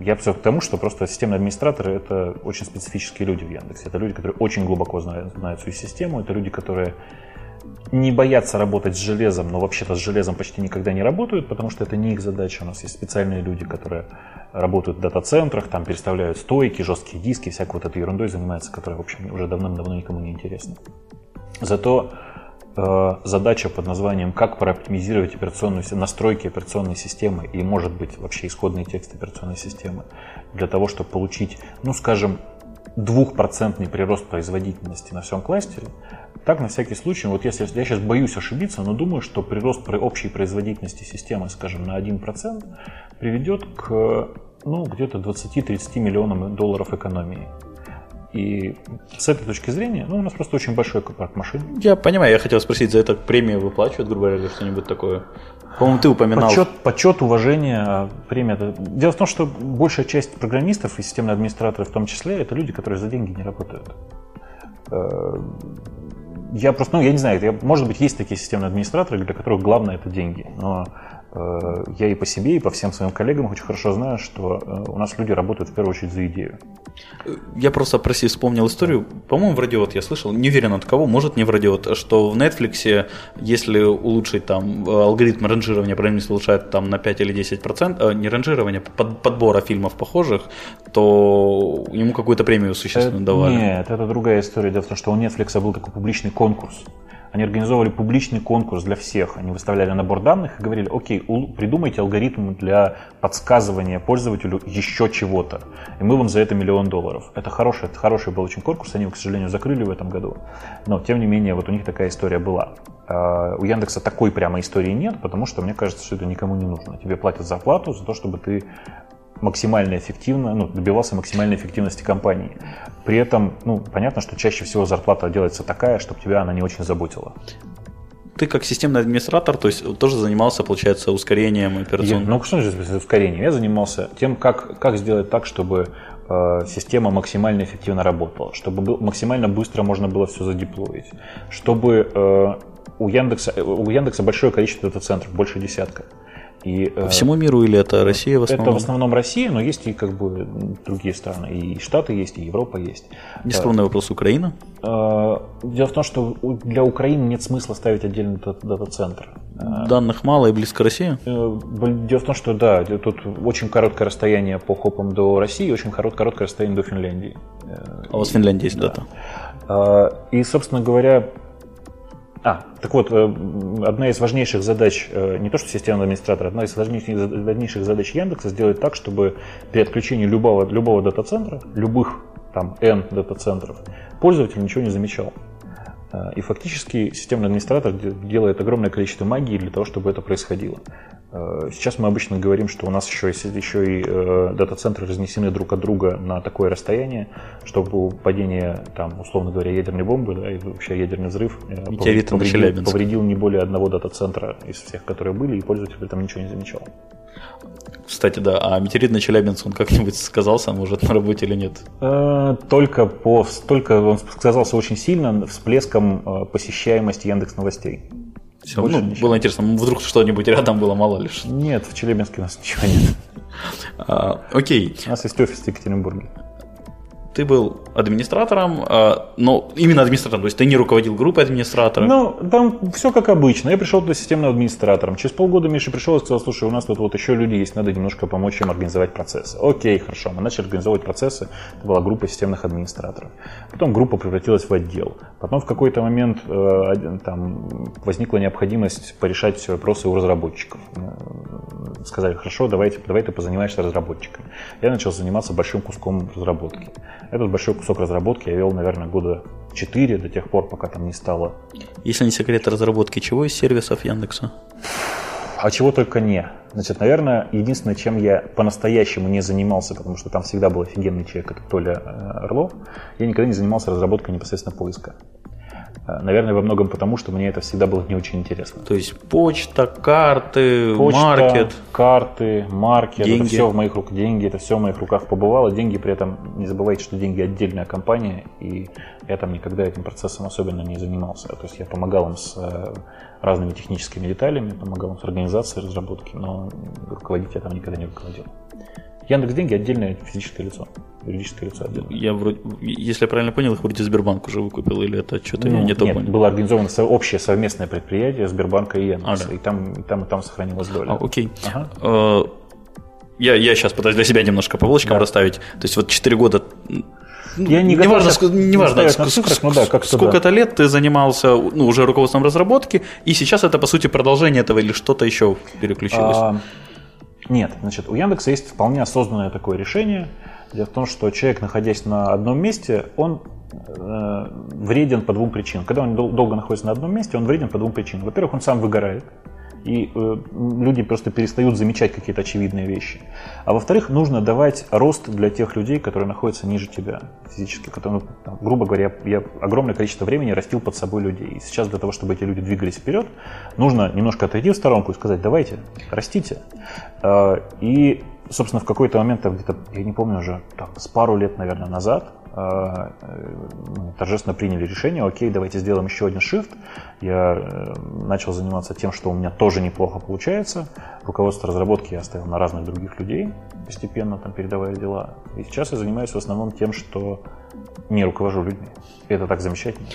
Я все к тому, что просто системные администраторы — это очень специфические люди в Яндексе. Это люди, которые очень глубоко знают, знают свою систему, это люди, которые... не боятся работать с железом, но вообще-то с железом почти никогда не работают, потому что это не их задача. У нас есть специальные люди, которые работают в дата-центрах, там переставляют стойки, жесткие диски, всякой вот этой ерундой занимаются, которая, в общем, уже давным-давно никому не интересна. Зато э, задача под названием «Как прооптимизировать операционную, настройки операционной системы и, может быть, вообще исходный текст операционной системы для того, чтобы получить, ну, скажем, двухпроцентный прирост производительности на всем кластере». Так, на всякий случай, вот если я сейчас боюсь ошибиться, но думаю, что прирост при общей производительности системы, скажем, на один процент приведет к, ну, где-то двадцати-тридцати миллионам долларов экономии. И с этой точки зрения, ну, у нас просто очень большой парк машин. Я понимаю, я хотел спросить, за это премию выплачивают, грубо говоря, или что-нибудь такое? По-моему, ты упоминал. Почет, почет, уважение, премия. Дело в том, что большая часть программистов и системных администраторов в том числе, это люди, которые за деньги не работают. я просто, ну, я не знаю, я, может быть, есть такие системные администраторы, для которых главное это деньги, но э, я и по себе, и по всем своим коллегам очень хорошо знаю, что э, у нас люди работают в первую очередь за идею. Я просто, прости, вспомнил историю, по-моему, в RadioT я слышал, не уверен от кого, может, не в RadioT, что в Netflix, если улучшить там алгоритм ранжирования, правильность улучшает там на пять или десять процентов, э, не ранжирование, под, подбора фильмов похожих, то ему какую-то премию существенно давали. Нет, это другая история, дело в том, что у Netflix был такой публичный конкурс. Они организовывали публичный конкурс для всех. Они выставляли набор данных и говорили: окей, придумайте алгоритм для подсказывания пользователю еще чего-то, и мы вам за это миллион долларов. Это хороший, это хороший был очень конкурс, они его, к сожалению, закрыли в этом году. Но, тем не менее, вот у них такая история была. У Яндекса такой прямо истории нет, потому что, мне кажется, что это никому не нужно. Тебе платят зарплату за то, чтобы ты максимально эффективно, ну, добивался максимальной эффективности компании. При этом, ну, понятно, что чаще всего зарплата делается такая, чтобы тебя она не очень заботила. Ты как системный администратор, то есть тоже занимался, получается, ускорением операционным? Я, ну, что же ускорением? Я занимался тем, как, как сделать так, чтобы э, система максимально эффективно работала, чтобы был, максимально быстро можно было все задеплоить, чтобы э, у Яндекса, у Яндекса большое количество дата-центров, больше десятка. И, по всему миру или это Россия в основном? Это в основном Россия, но есть и как бы другие страны. И Штаты есть, и Европа есть. Нескромный вопрос: Украина? Дело в том, что для Украины нет смысла ставить отдельный дата-центр. Данных мало и близко России? Дело в том, что да, тут очень короткое расстояние по хопам до России, очень короткое расстояние до Финляндии. А у вас в Финляндии есть да. дата? И, собственно говоря, А, так вот, одна из важнейших задач, не то что системного администратора, одна из важнейших задач Яндекса сделать так, чтобы при отключении любого, любого дата-центра, любых там N дата-центров, пользователь ничего не замечал. И фактически системный администратор делает огромное количество магии для того, чтобы это происходило. Сейчас мы обычно говорим, что у нас еще, еще и дата-центры разнесены друг от друга на такое расстояние, чтобы падение, там, условно говоря, ядерной бомбы, да, и вообще ядерный взрыв повредил, повредил не более одного дата-центра из всех, которые были, и пользователь там ничего не замечал. Кстати, да, а метеорит на Челябинск, он как-нибудь сказался, может, на работе или нет? Только, по, только он сказался очень сильно всплеском посещаемости Яндекс.Новостей. Все, ну, было интересно, вдруг что-нибудь рядом было, мало ли. Нет, в Челябинске у нас ничего нет. а, Окей. У нас есть офис в Екатеринбурге. Ты был администратором, но именно администратором, то есть ты не руководил группой администраторов? Ну, там все как обычно. Я пришел туда системным администратором. Через полгода Миша пришел и сказал: слушай, у нас тут вот еще люди есть, надо немножко помочь им организовать процессы. Окей, хорошо, мы начали организовывать процессы. Это была группа системных администраторов. Потом группа превратилась в отдел. Потом в какой-то момент там возникла необходимость порешать все вопросы у разработчиков. Сказали: хорошо, давайте, давай ты позанимаешься разработчиками. Я начал заниматься большим куском разработки. Этот большой кусок разработки я вел, наверное, года четыре, до тех пор, пока там не стало. Если не секрет, разработки чего из сервисов Яндекса? А чего только не. Значит, наверное, единственное, чем я по-настоящему не занимался, потому что там всегда был офигенный человек, это Толя Орлов, я никогда не занимался разработкой непосредственно поиска. Наверное, во многом потому, что мне это всегда было не очень интересно. То есть почта, карты, почта, маркет. карты, маркет, деньги. Это все в моих руках, деньги, это все в моих руках побывало. Деньги при этом, не забывайте, что деньги отдельная компания, и я там никогда этим процессом особенно не занимался. То есть я помогал им с разными техническими деталями, помогал им с организацией разработки, но руководить я там никогда не руководил. Яндекс.Деньги отдельное физическое лицо, юридическое лицо отдельное. Я вроде, если я правильно понял, их вроде Сбербанк уже выкупил, или это что-то ну, не то? Нет, понял. Было организовано общее совместное предприятие Сбербанка и Яндекса, а, да. и, там, и, там, и там сохранилась доля. А, окей. Ага. А, я, я сейчас пытаюсь для себя немножко по полочкам да. расставить. То есть вот четыре года... Ну, я не неважно, неважно на цифрах, ск- ну, да, как-то сколько-то да. лет ты занимался ну, уже руководством разработки, и сейчас это, по сути, продолжение этого или что-то еще переключилось? А- Нет, значит, у Яндекса есть вполне осознанное такое решение. Дело в том, что человек, находясь на одном месте, он э, вреден по двум причинам. Когда он дол- долго находится на одном месте, он вреден по двум причинам. Во-первых, он сам выгорает, и э, люди просто перестают замечать какие-то очевидные вещи. А во-вторых, нужно давать рост для тех людей, которые находятся ниже тебя физически. Которые, там, грубо говоря, я, я огромное количество времени растил под собой людей. И сейчас для того, чтобы эти люди двигались вперед, нужно немножко отойти в сторонку и сказать: давайте, растите. Э, и... Собственно, в какой-то момент, там где-то, я не помню уже, там, с пару лет, наверное, назад, торжественно приняли решение: окей, давайте сделаем еще один shift. Я начал заниматься тем, что у меня тоже неплохо получается. Руководство разработки я оставил на разных других людей, постепенно там передавая дела. И сейчас я занимаюсь в основном тем, что не руковожу людьми. И это так замечательно.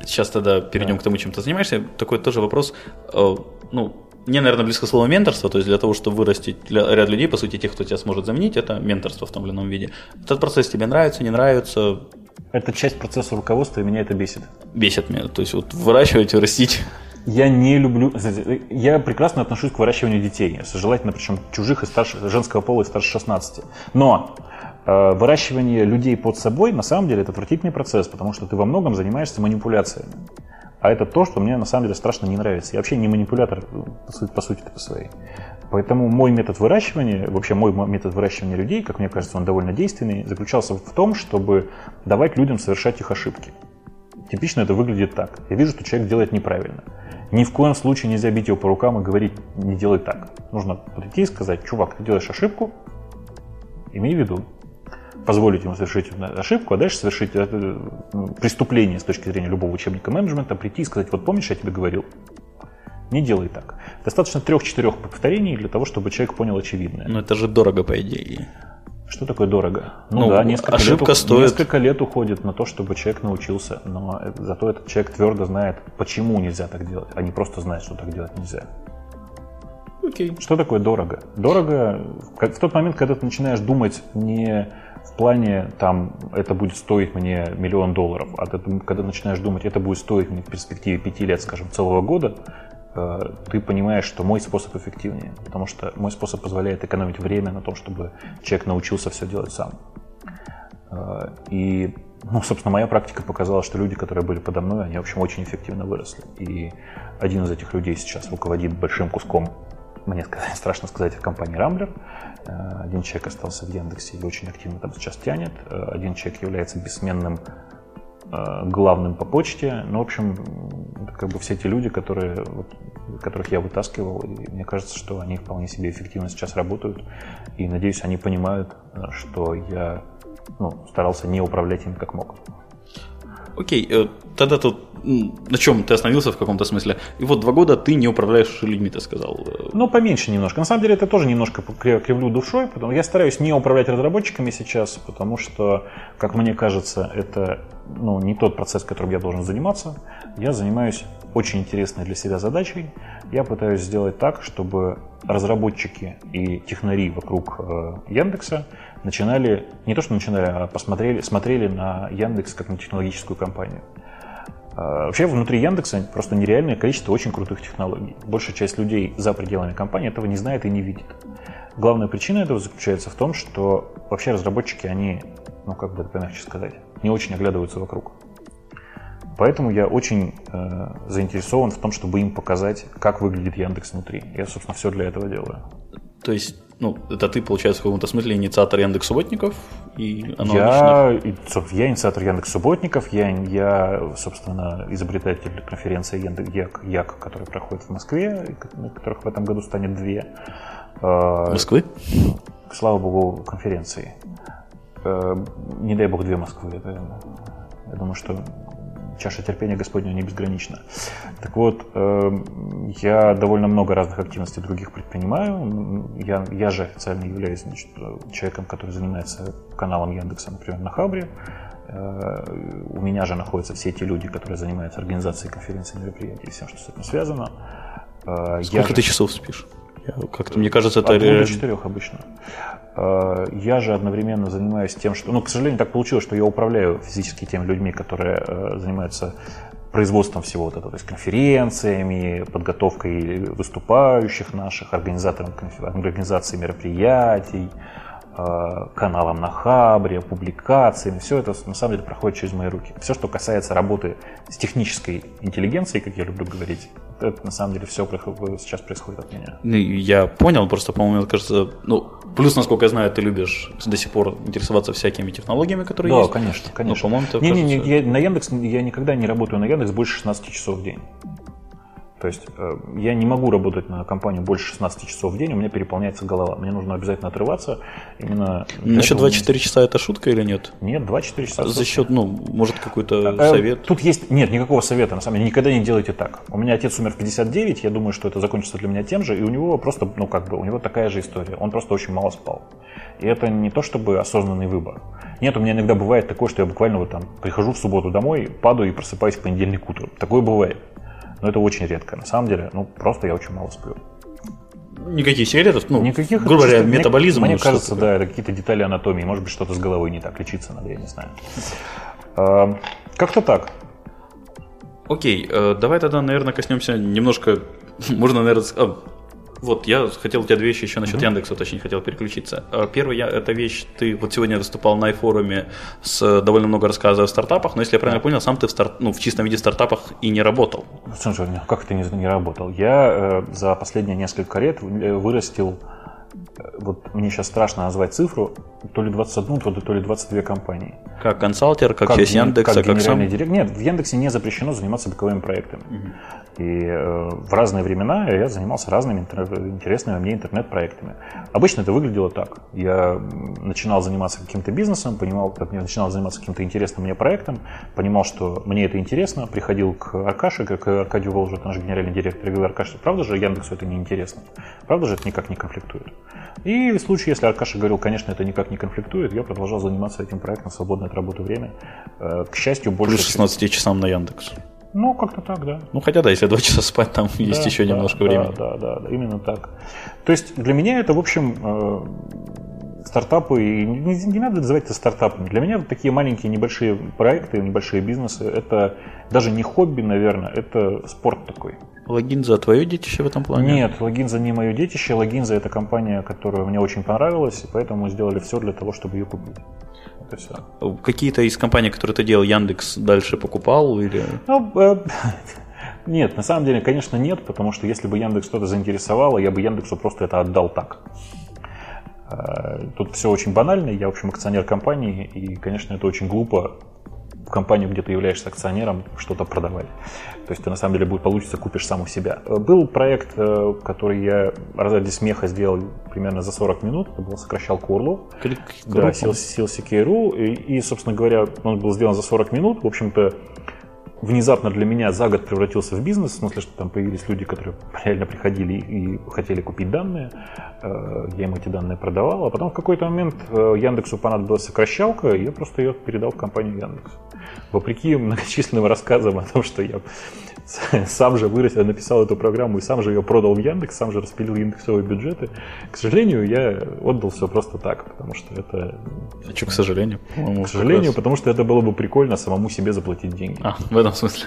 Сейчас тогда перейдем да. к тому, чем ты занимаешься. Такой тоже вопрос. Ну, мне, наверное, близко слово менторство, то есть для того, чтобы вырастить ряд людей, по сути, тех, кто тебя сможет заменить, это менторство в том или ином виде. Этот процесс тебе нравится, не нравится? Это часть процесса руководства, и меня это бесит. Бесит меня, то есть вот выращивать, растить. Я не люблю, я прекрасно отношусь к выращиванию детей, желательно, причем чужих и старше, женского пола и старше шестнадцати, но выращивание людей под собой, на самом деле, это отвратительный процесс, потому что ты во многом занимаешься манипуляциями. А это то, что мне на самом деле страшно не нравится. Я вообще не манипулятор, по сути, по сути-то по своей. Поэтому мой метод выращивания, вообще мой метод выращивания людей, как мне кажется, он довольно действенный, заключался в том, чтобы давать людям совершать их ошибки. Типично это выглядит так. Я вижу, что человек делает неправильно. Ни в коем случае нельзя бить его по рукам и говорить: не делай так. Нужно подойти и сказать: чувак, ты делаешь ошибку, имей в виду. Позволить ему совершить ошибку, а дальше совершить преступление с точки зрения любого учебника менеджмента, прийти и сказать: вот помнишь, я тебе говорил, не делай так. Достаточно трех-четырех повторений для того, чтобы человек понял очевидное. Но это же дорого, по идее. Что такое дорого? Ну, ну да, несколько, ошибка лет, стоит... несколько лет уходит на то, чтобы человек научился, но зато этот человек твердо знает, почему нельзя так делать, а не просто знает, что так делать нельзя. Okay. Что такое дорого? Дорого в тот момент, когда ты начинаешь думать не в плане, там, это будет стоить мне миллион долларов, а ты, когда начинаешь думать, это будет стоить мне в перспективе пяти лет, скажем, целого года, э, ты понимаешь, что мой способ эффективнее, потому что мой способ позволяет экономить время на том, чтобы человек научился все делать сам. Э, и, ну, собственно, моя практика показала, что люди, которые были подо мной, они, в общем, очень эффективно выросли. И один из этих людей сейчас руководит большим куском, мне страшно сказать, в компании Рамблер. Один человек остался в Яндексе и очень активно там сейчас тянет. Один человек является бессменным главным по почте. Ну, в общем, это как бы все те люди, которые, которых я вытаскивал. И мне кажется, что они вполне себе эффективно сейчас работают. И, надеюсь, они понимают, что я, ну, старался не управлять им как мог. Окей, тогда тут на чем ты остановился в каком-то смысле? И вот два года ты не управляешь людьми, ты сказал. Ну, поменьше немножко. На самом деле, это тоже немножко кривлю душой. Потому я стараюсь не управлять разработчиками сейчас, потому что, как мне кажется, это, ну, не тот процесс, которым я должен заниматься. Я занимаюсь очень интересной для себя задачей. Я пытаюсь сделать так, чтобы разработчики и технари вокруг Яндекса начинали, не то что начинали, а посмотрели, смотрели на Яндекс как на технологическую компанию. Вообще внутри Яндекса просто нереальное количество очень крутых технологий. Большая часть людей за пределами компании этого не знает и не видит. Главная причина этого заключается в том, что вообще разработчики, они, ну как бы это помягче сказать, не очень оглядываются вокруг. Поэтому я очень э, заинтересован в том, чтобы им показать, как выглядит Яндекс внутри. Я, собственно, все для этого делаю. То есть, ну, это ты, получается, в каком-то смысле инициатор Яндекс.Субботников и аналогичных? Я, я инициатор Яндекс.Субботников, я, я, собственно, изобретатель конференции Яндекс.Як, Як, которая проходит в Москве, которых в этом году станет две. Москвы? Слава богу, конференции. Не дай бог две Москвы. Это, я думаю, что... чаша терпения Господня не безгранична. Так вот, я довольно много разных активностей других предпринимаю. Я, я же официально являюсь, значит, человеком, который занимается каналом Яндекса, например, на Хабре. У меня же находятся все те люди, которые занимаются организацией конференций, мероприятий и всем, что с этим связано. Сколько я ты же... часов спишь? Как-то, мне кажется, это... От двух до четырех обычно. Я же одновременно занимаюсь тем, что... Ну, к сожалению, так получилось, что я управляю физически теми людьми, которые занимаются производством всего вот этого, то есть конференциями, подготовкой выступающих наших, организатором организации мероприятий, каналом на Хабре, публикациями. Все это, на самом деле, проходит через мои руки. Все, что касается работы с технической интеллигенцией, как я люблю говорить, это, на самом деле, все сейчас происходит от меня. Ну, я понял, просто, по-моему, кажется, ну, плюс, насколько я знаю, ты любишь до сих пор интересоваться всякими технологиями, которые да, есть. Да, конечно, конечно. Но, по-моему, не, кажется... не, не, я на Яндекс, я никогда не работаю на Яндекс больше шестнадцати часов в день. То есть я не могу работать на компанию больше шестнадцати часов в день, у меня переполняется голова. Мне нужно обязательно отрываться. Именно насчет двадцати четырёх часа это шутка или нет? Нет, двадцать четыре часа. А за счет, ну, может, какой-то а, совет? Тут есть, нет, никакого совета, на самом деле, никогда не делайте так. У меня отец умер в пятьдесят девять, я думаю, что это закончится для меня тем же, и у него просто, ну, как бы, у него такая же история. Он просто очень мало спал. И это не то, чтобы осознанный выбор. Нет, у меня иногда бывает такое, что я буквально вот там прихожу в субботу домой, падаю и просыпаюсь в понедельник утром. Такое бывает. Но это очень редко. На самом деле, ну, просто я очень мало сплю. Никаких секретов? Ну, никаких, грубо говоря, метаболизм? Мне, мне кажется, да, это какие-то детали анатомии. Может быть, что-то с головой не так. Лечиться надо, я не знаю. А, как-то так. Окей, давай тогда, наверное, коснемся немножко... Можно, наверное... А, вот, я хотел у тебя две вещи еще насчет mm-hmm. Яндекса, точнее, хотел переключиться. Первая, эта вещь, ты вот сегодня выступал на iForum с довольно много рассказа о стартапах, но если я правильно понял, сам ты в, старт, ну, в чистом виде стартапах и не работал. Слушай, как это не, не работал? Я э, за последние несколько лет вырастил, э, вот мне сейчас страшно назвать цифру, то ли двадцать одну, то ли двадцать две компании. Как консалтер, как, как часть Яндекса, как, как генеральный сам... директор. Нет, в Яндексе не запрещено заниматься боковыми проектами. Mm-hmm. И э, в разные времена я занимался разными интернет, интересными мне интернет-проектами. Обычно это выглядело так. Я начинал заниматься каким-то бизнесом, понимал, как мне начинал заниматься каким-то интересным мне проектом, понимал, что мне это интересно, приходил к Аркаше, к Аркадию Воложу, это наш генеральный директор, и говорил: Аркаша, правда же Яндексу это не интересно? Правда же это никак не конфликтует? И в случае, если Аркаша говорил, конечно, это никак не конфликтует, я продолжал заниматься этим проектом в свободное от работы время. К счастью, больше... Плюс шестнадцати часам на Яндекс. Ну, как-то так, да. Ну, хотя, да, если два часа спать, там да, есть еще да, немножко да, времени. Да, да, да, именно так. То есть для меня это, в общем, стартапы, и не, не надо называть это стартапами. Для меня вот такие маленькие небольшие проекты, небольшие бизнесы, это даже не хобби, наверное, это спорт такой. Логинза твое детище в этом плане? Нет, Логинза не мое детище. Логинза — это компания, которая мне очень понравилась, и поэтому мы сделали все для того, чтобы ее купить. Какие-то из компаний, которые ты делал, Яндекс дальше покупал или? Ну, э, нет, на самом деле, конечно, нет, потому что если бы Яндекс что-то заинтересовало, я бы Яндексу просто это отдал так. Э, тут все очень банально, я, в общем, акционер компании, и, конечно, это очень глупо в компанию, где ты являешься акционером, что-то продавать. То есть ты, на самом деле, будет получится, купишь сам у себя. Был проект, который я ради смеха сделал примерно за сорок минут. Это была сокращалка Урлу. Да, си эл си кей точка ру. И, и, собственно говоря, он был сделан за сорок минут. В общем-то, внезапно для меня за год превратился в бизнес. В смысле, что там появились люди, которые реально приходили и хотели купить данные. Я им эти данные продавал. А потом в какой-то момент Яндексу понадобилась сокращалка, и я просто ее передал в компанию Яндекс. Вопреки многочисленным рассказам о том, что я сам же вырос, написал эту программу и сам же ее продал в Яндекс, сам же распилил индексовые бюджеты. К сожалению, я отдал все просто так, потому что это... А что, к сожалению? По-моему, к сожалению, раз... потому что это было бы прикольно самому себе заплатить деньги. А, в этом смысле.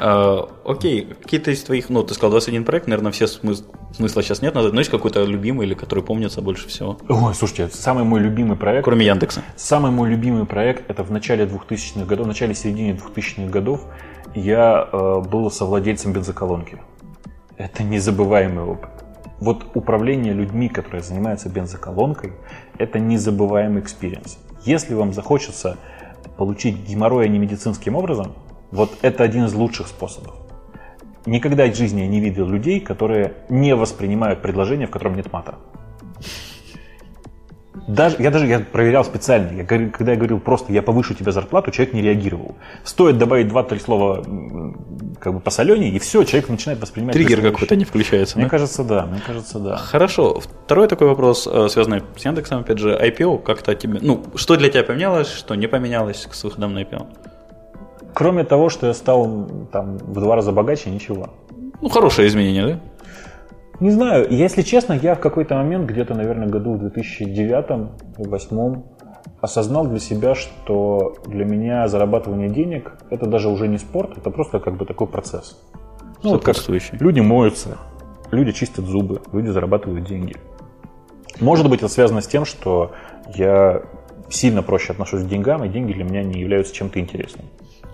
А, окей, какие-то из твоих... Ну, ты сказал двадцать один проект, наверное, все смыс... смысла сейчас нет, но есть какой-то любимый или который помнится больше всего? Ой, слушайте, самый мой любимый проект... Кроме Яндекса. Самый мой любимый проект — это в начале двухтысячных годов, в начале-середине двухтысячных годов я э, был совладельцем бензоколонки. Это незабываемый опыт. Вот управление людьми, которые занимаются бензоколонкой, это незабываемый экспириенс. Если вам захочется получить геморроя немедицинским образом, вот это один из лучших способов. Никогда в жизни я не видел людей, которые не воспринимают предложение, в котором нет мата. Даже, я даже я проверял специально, я, когда я говорил просто «я повышу тебе зарплату», человек не реагировал. Стоит добавить два-три слова как бы посоленее, и все, человек начинает воспринимать... Триггер какой-то не включается. Мне да? кажется, да, мне кажется, да. Хорошо. Второй такой вопрос, связанный с Яндексом, опять же, ай пи о, как-то тебе... Ну, что для тебя поменялось, что не поменялось с выходом на ай пи о? Кроме того, что я стал там в два раза богаче, ничего. Ну, хорошее изменение, да? Не знаю, если честно, я в какой-то момент, где-то, наверное, году в две тысячи девятом и две тысячи восьмом осознал для себя, что для меня зарабатывание денег – это даже уже не спорт, это просто как бы такой процесс. Ну, вот как люди моются, люди чистят зубы, люди зарабатывают деньги. Может быть, это связано с тем, что я сильно проще отношусь к деньгам, и деньги для меня не являются чем-то интересным.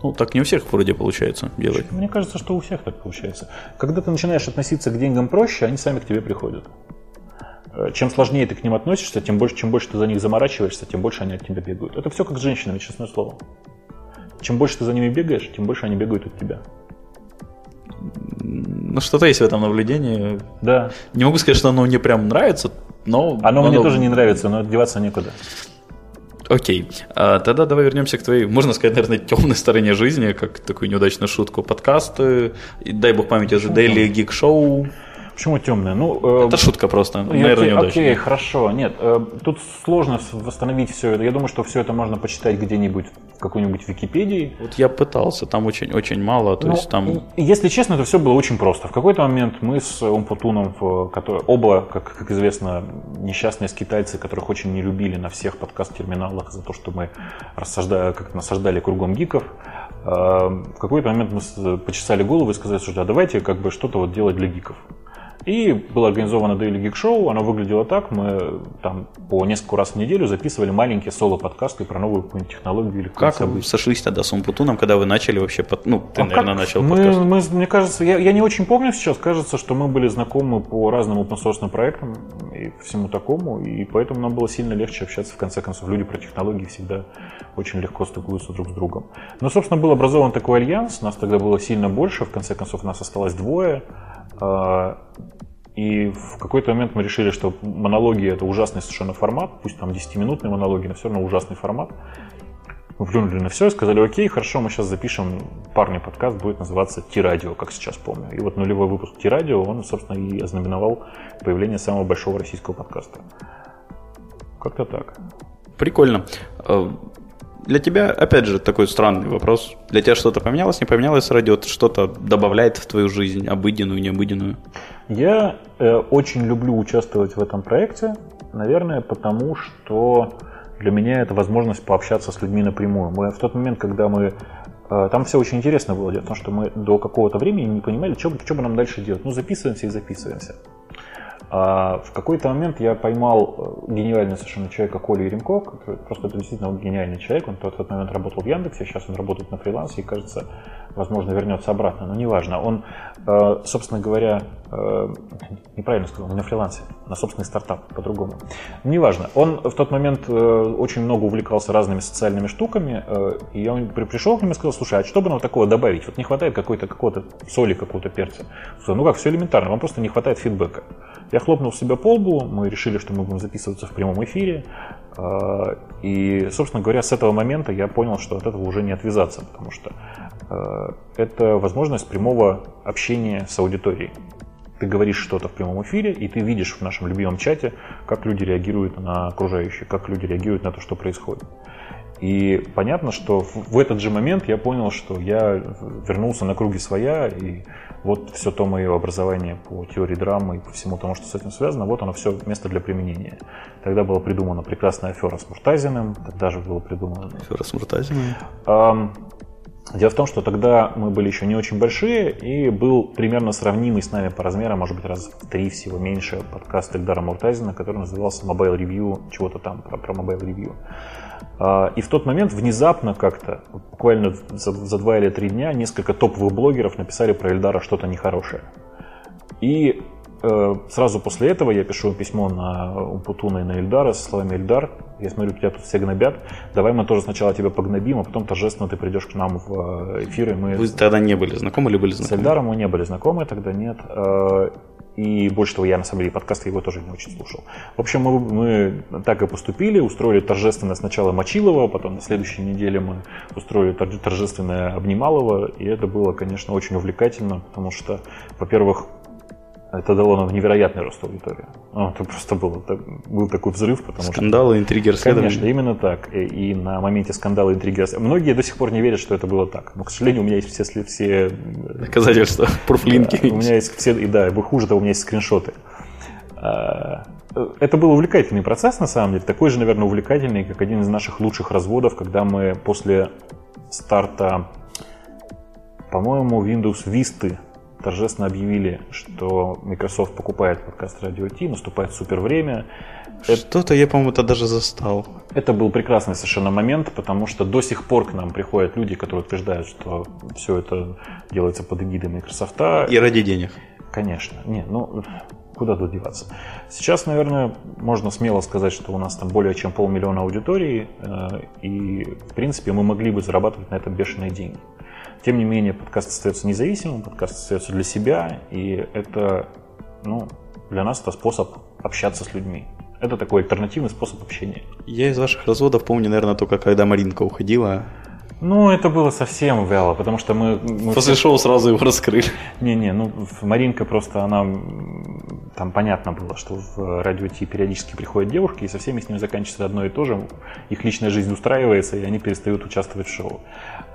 Ну, так не у всех вроде получается делать. Мне кажется, что у всех так получается. Когда ты начинаешь относиться к деньгам проще, они сами к тебе приходят. Чем сложнее ты к ним относишься, тем больше, чем больше ты за них заморачиваешься, тем больше они от тебя бегают. Это все как с женщинами, честное слово. Чем больше ты за ними бегаешь, тем больше они бегают от тебя. Ну, что-то есть в этом наблюдении. Да. Не могу сказать, что оно мне прям нравится, но... Оно, оно... мне тоже не нравится, но деваться некуда. Окей. А, тогда давай вернемся к твоей, можно сказать, наверное, темной стороне жизни, как такую неудачную шутку. Подкасты, и, дай бог памяти, уже Daily Geek Show. Почему темная? Ну, это э, шутка просто, окей, наверное, неудачная. Окей, хорошо. Нет, э, тут сложно восстановить все это. Я думаю, что все это можно почитать где-нибудь в какой-нибудь Википедии. Вот я пытался, там очень, очень мало. То ну, есть там... Если честно, это все было очень просто. В какой-то момент мы с Умпутуном, который, оба, как, как известно, несчастные скитальцы, которых очень не любили на всех подкаст-терминалах за то, что мы рассажда... как насаждали кругом гиков, э, в какой-то момент мы почесали голову и сказали, что да, давайте как бы что-то вот делать для гиков. И было организовано Daily Geek Show, оно выглядело так, мы там по несколько раз в неделю записывали маленькие соло-подкасты про новую технологию или как события. Как сошлись тогда с Умпутуном, когда вы начали вообще, под... ну, ты, а наверное, начал мы, подкаст? Мы, мне кажется, я, я не очень помню сейчас, кажется, что мы были знакомы по разным open-source проектам и всему такому, и поэтому нам было сильно легче общаться, в конце концов, люди про технологии всегда очень легко стыкуются друг с другом. Но, собственно, был образован такой альянс, нас тогда было сильно больше, в конце концов, нас осталось двое. И в какой-то момент мы решили, что монологи — это ужасный совершенно формат, пусть там десятиминутные монологи, но все равно ужасный формат. Мы плюнули на все и сказали: окей, хорошо, мы сейчас запишем парный подкаст, будет называться «Ти-радио», как сейчас помню. И вот нулевой выпуск «Ти-радио», он, собственно, и ознаменовал появление самого большого российского подкаста. Как-то так. Прикольно. Для тебя, опять же, такой странный вопрос. Для тебя что-то поменялось, не поменялось? RadioT что-то добавляет в твою жизнь, обыденную, необыденную? Я э, очень люблю участвовать в этом проекте, наверное, потому что для меня это возможность пообщаться с людьми напрямую. Мы в тот момент, когда мы... Э, там все очень интересно было, потому что мы до какого-то времени не понимали, что, что бы нам дальше делать. Ну, записываемся и записываемся. А в какой-то момент я поймал гениального совершенно человека Колю Еремко, который просто это действительно гениальный человек, он в тот момент работал в Яндексе, сейчас он работает на фрилансе и, кажется, возможно, вернется обратно, но неважно. Он, собственно говоря, неправильно сказал, не на фрилансе, на собственный стартап, по-другому. Неважно. Он в тот момент очень много увлекался разными социальными штуками, и я пришел к нему и сказал: слушай, а что бы нам такого добавить? Вот не хватает какой-то, какого-то соли, какого-то перца. Ну как, все элементарно, вам просто не хватает фидбэка. Я хлопнул себя по лбу, мы решили, что мы будем записываться в прямом эфире. И, собственно говоря, с этого момента я понял, что от этого уже не отвязаться, потому что это возможность прямого общения с аудиторией. Ты говоришь что-то в прямом эфире, и ты видишь в нашем любимом чате, как люди реагируют на окружающее, как люди реагируют на то, что происходит. И понятно, что в этот же момент я понял, что я вернулся на круги своя, и вот все то мое образование по теории драмы и по всему тому, что с этим связано, вот оно все место для применения. Тогда была придумана прекрасная афера с Муртазиным, тогда же было придумано... Афера с Муртазиным? Дело в том, что тогда мы были еще не очень большие, и был примерно сравнимый с нами по размерам, может быть, раз в три всего меньше, подкаст Эльдара Муртазина, который назывался Mobile Review, чего-то там про, про Mobile Review. И в тот момент внезапно как-то, буквально за, за два или три дня, несколько топовых блогеров написали про Эльдара что-то нехорошее. И э, сразу после этого я пишу письмо на Умпутуна и на Эльдара со словами: Эльдар, я смотрю, тебя тут все гнобят. Давай мы тоже сначала тебя погнобим, а потом торжественно ты придешь к нам в эфир. И мы... Вы тогда не были знакомы или были знакомы? С Эльдаром мы не были знакомы, тогда нет. И больше того, я на самом деле подкаст его тоже не очень слушал. В общем, мы, мы так и поступили, устроили торжественное сначала Мочилова, потом на следующей неделе мы устроили торжественное Обнималова. И это было, конечно, очень увлекательно, потому что, во-первых, это дало нам невероятный рост аудитории. Ну, это просто было, это был такой взрыв, потому скандалы, что... интриги, расследования. Конечно, именно так. И, и на моменте скандала, интриги, расследования. Многие до сих пор не верят, что это было так. Но, к сожалению, у меня есть все... все... доказательства, профлинки. Да, у меня есть все... И да, хуже того, у меня есть скриншоты. Это был увлекательный процесс, на самом деле. Такой же, наверное, увлекательный, как один из наших лучших разводов, когда мы после старта, по-моему, Windows Vista торжественно объявили, что Microsoft покупает подкаст RadioT, наступает супер время. Что-то я, по-моему, это даже застал. Это был прекрасный совершенно момент, потому что до сих пор к нам приходят люди, которые утверждают, что все это делается под эгидой Microsoft. И ради денег. Конечно. Не, ну, куда тут деваться? Сейчас, наверное, можно смело сказать, что у нас там более чем полмиллиона аудитории, и, в принципе, мы могли бы зарабатывать на этом бешеные деньги. Тем не менее, подкаст остается независимым, подкаст остается для себя, и это, ну, для нас это способ общаться с людьми. Это такой альтернативный способ общения. Я из ваших разводов помню, наверное, только когда Маринка уходила. Ну, это было совсем вяло, потому что мы... мы После все... шоу сразу его раскрыли. Не-не, ну, Маринка просто, она... Там понятно было, что в RadioT периодически приходят девушки, и со всеми с ними заканчивается одно и то же. Их личная жизнь устраивается, и они перестают участвовать в шоу.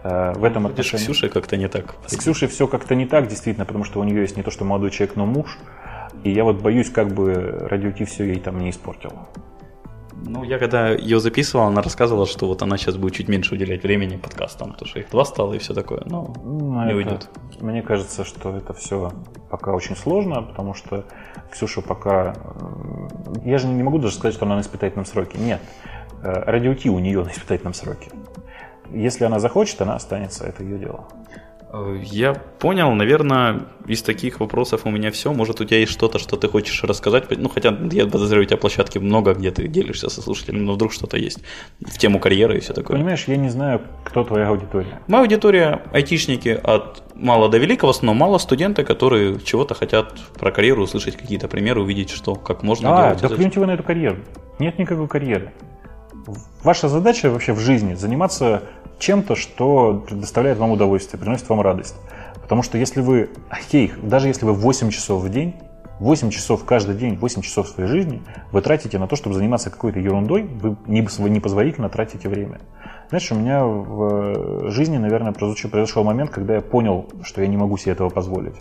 В этом ну, отношении... С Ксюшей как-то не так. С Ксюшей все как-то не так, действительно, потому что у нее есть не то, что молодой человек, но муж. И я вот боюсь, как бы RadioT все ей там не испортил. Ну, я когда ее записывал, она рассказывала, что вот она сейчас будет чуть меньше уделять времени подкастам, потому что их два стало и все такое, но ну, не это, уйдет. Мне кажется, что это все пока очень сложно, потому что Ксюша пока... Я же не могу даже сказать, что она на испытательном сроке. Нет, RadioT у нее на испытательном сроке. Если она захочет, она останется, это ее дело. Я понял, наверное, из таких вопросов у меня все. Может, у тебя есть что-то, что ты хочешь рассказать? Ну, хотя я подозреваю, у тебя площадки много, где ты делишься со слушателями, но вдруг что-то есть в тему карьеры и все такое. Понимаешь, я не знаю, кто твоя аудитория. Моя аудитория – айтишники от мала до велика, в основном мало студенты, которые чего-то хотят про карьеру услышать, какие-то примеры, увидеть, что, как можно а, делать. А, да клюньте вы на эту карьеру. Нет никакой карьеры. Ваша задача вообще в жизни – заниматься чем-то, что доставляет вам удовольствие, приносит вам радость. Потому что если вы, окей, даже если вы восемь часов в день, восемь часов каждый день, восемь часов своей жизни вы тратите на то, чтобы заниматься какой-то ерундой, вы непозволительно тратите время. Знаешь, у меня в жизни, наверное, произошел момент, когда я понял, что я не могу себе этого позволить.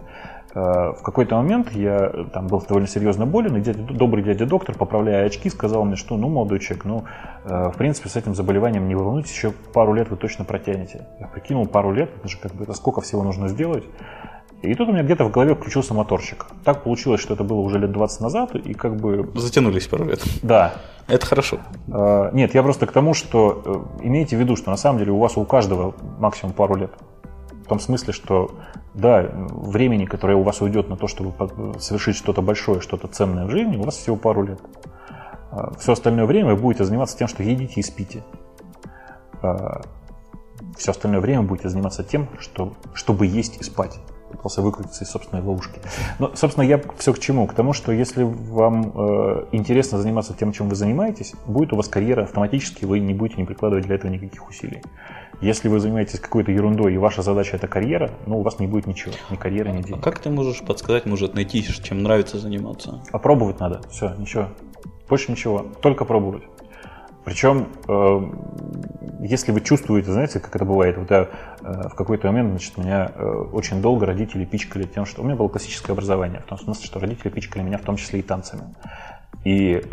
В какой-то момент я там был довольно серьезно болен, и дядя, добрый дядя доктор, поправляя очки, сказал мне, что, ну, молодой человек, ну, в принципе, с этим заболеванием не волнуйтесь, еще пару лет вы точно протянете. Я прикинул пару лет, это же как бы, это сколько всего нужно сделать. И тут у меня где-то в голове включился моторчик. Так получилось, что это было уже лет двадцать назад, и как бы... Затянулись пару лет. Да. Это хорошо. Нет, я просто к тому, что имейте в виду, что на самом деле у вас у каждого максимум пару лет. В том смысле, что да, времени, которое у вас уйдет на то, чтобы совершить что-то большое, что-то ценное в жизни, у вас всего пару лет. Все остальное время вы будете заниматься тем, что едите и спите. Все остальное время будете заниматься тем, что, чтобы есть и спать. Пытался выкрутиться из собственной ловушки. Но, собственно, я все к чему? К тому, что если вам э, интересно заниматься тем, чем вы занимаетесь, будет у вас карьера автоматически, вы не будете не прикладывать для этого никаких усилий. Если вы занимаетесь какой-то ерундой, и ваша задача – это карьера, ну, у вас не будет ничего, ни карьеры, ни денег. А как ты можешь подсказать, может, найти, чем нравится заниматься? А пробовать надо, все, ничего, больше ничего, только пробовать. Причем, если вы чувствуете, знаете, как это бывает, вот я в какой-то момент, значит, меня очень долго родители пичкали тем, что у меня было классическое образование, в том смысле, что родители пичкали меня в том числе и танцами. И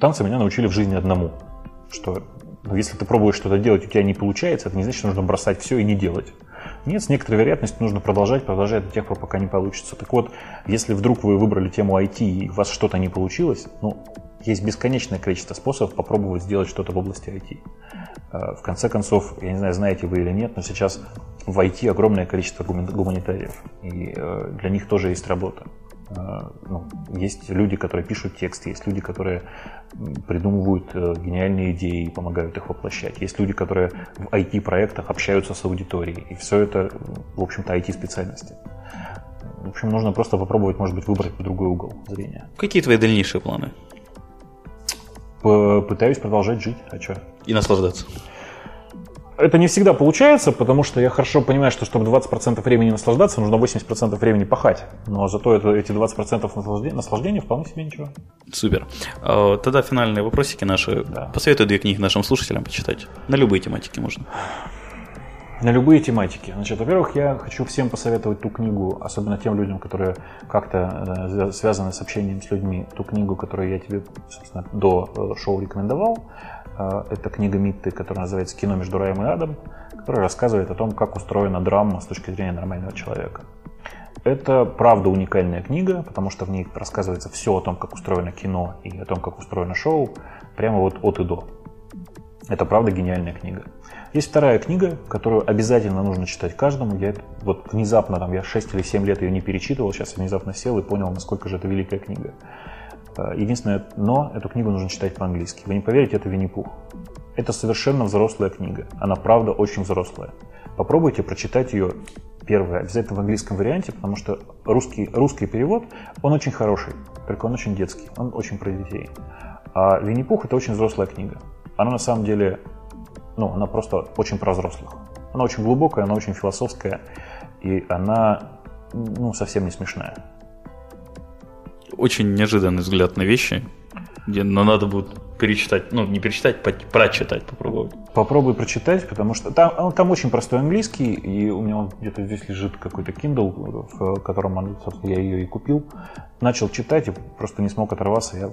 танцы меня научили в жизни одному, что ну, если ты пробуешь что-то делать, у тебя не получается, это не значит, что нужно бросать все и не делать. Нет, с некоторой вероятностью нужно продолжать, продолжать до тех пор, пока не получится. Так вот, если вдруг вы выбрали тему ай ти и у вас что-то не получилось, ну... Есть бесконечное количество способов попробовать сделать что-то в области ай ти. В конце концов, я не знаю, знаете вы или нет, но сейчас в ай ти огромное количество гуманитариев, и для них тоже есть работа. Ну, есть люди, которые пишут текст, есть люди, которые придумывают гениальные идеи и помогают их воплощать, есть люди, которые в ай ти-проектах общаются с аудиторией, и все это, в общем-то, ай ти-специальности. В общем, нужно просто попробовать, может быть, выбрать другой угол зрения. Какие твои дальнейшие планы? Пытаюсь продолжать жить, а что? И наслаждаться. Это не всегда получается, потому что я хорошо понимаю, что чтобы двадцать процентов времени наслаждаться, нужно восемьдесят процентов времени пахать. Но зато это, эти двадцать процентов наслаждения вполне себе ничего. Супер. Тогда финальные вопросики наши. Да. Посоветую две книги нашим слушателям почитать. На любые тематики можно. На любые тематики. Значит, во-первых, я хочу всем посоветовать ту книгу, особенно тем людям, которые как-то связаны с общением с людьми, ту книгу, которую я тебе, собственно, до шоу рекомендовал. Это книга Митты, которая называется «Кино между раем и адом», которая рассказывает о том, как устроена драма с точки зрения нормального человека. Это, правда, уникальная книга, потому что в ней рассказывается все о том, как устроено кино и о том, как устроено шоу, прямо вот от и до. Это, правда, гениальная книга. Есть вторая книга, которую обязательно нужно читать каждому. Я вот внезапно, там, я шесть или семь лет ее не перечитывал, сейчас я внезапно сел и понял, насколько же это великая книга. Единственное но, эту книгу нужно читать по-английски. Вы не поверите, это Винни-Пух. Это совершенно взрослая книга. Она, правда, очень взрослая. попробуйте прочитать ее, первое, обязательно в английском варианте, потому что русский, русский перевод, он очень хороший, только он очень детский, он очень про детей. А Винни-Пух — это очень взрослая книга. Она на самом деле, ну, она просто очень про взрослых. Она очень глубокая, она очень философская, и она, ну, совсем не смешная. Очень неожиданный взгляд на вещи, где, но надо будет перечитать, ну, не перечитать, прочитать, попробовать. Попробуй прочитать, потому что там, там очень простой английский, и у меня вот где-то здесь лежит какой-то Kindle, в котором, собственно, я ее и купил. Начал читать и просто не смог оторваться, я...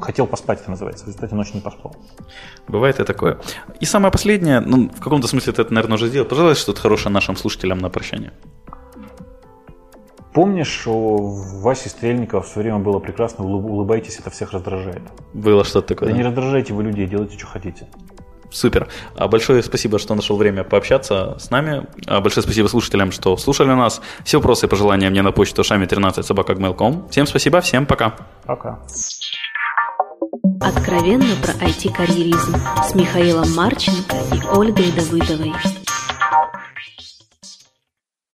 Хотел поспать, это называется. В результате ночью не поспал. Бывает и такое. И самое последнее, ну, в каком-то смысле ты это, наверное, уже сделал. Пожалуйста, что-то хорошее нашим слушателям на прощание. Помнишь, у Васи Стрельникова все время было прекрасно: улыбайтесь, это всех раздражает. Было что-то такое. Да, да? Не раздражайте вы людей, делайте, что хотите. Супер. Большое спасибо, что нашел время пообщаться с нами. Большое спасибо слушателям, что слушали нас. Все вопросы и пожелания мне на почту шами тринадцать собака гмейл точка ком. Всем спасибо, всем пока. Пока. Откровенно про ай ти-карьеризм с Михаилом Марченко и Ольгой Давыдовой.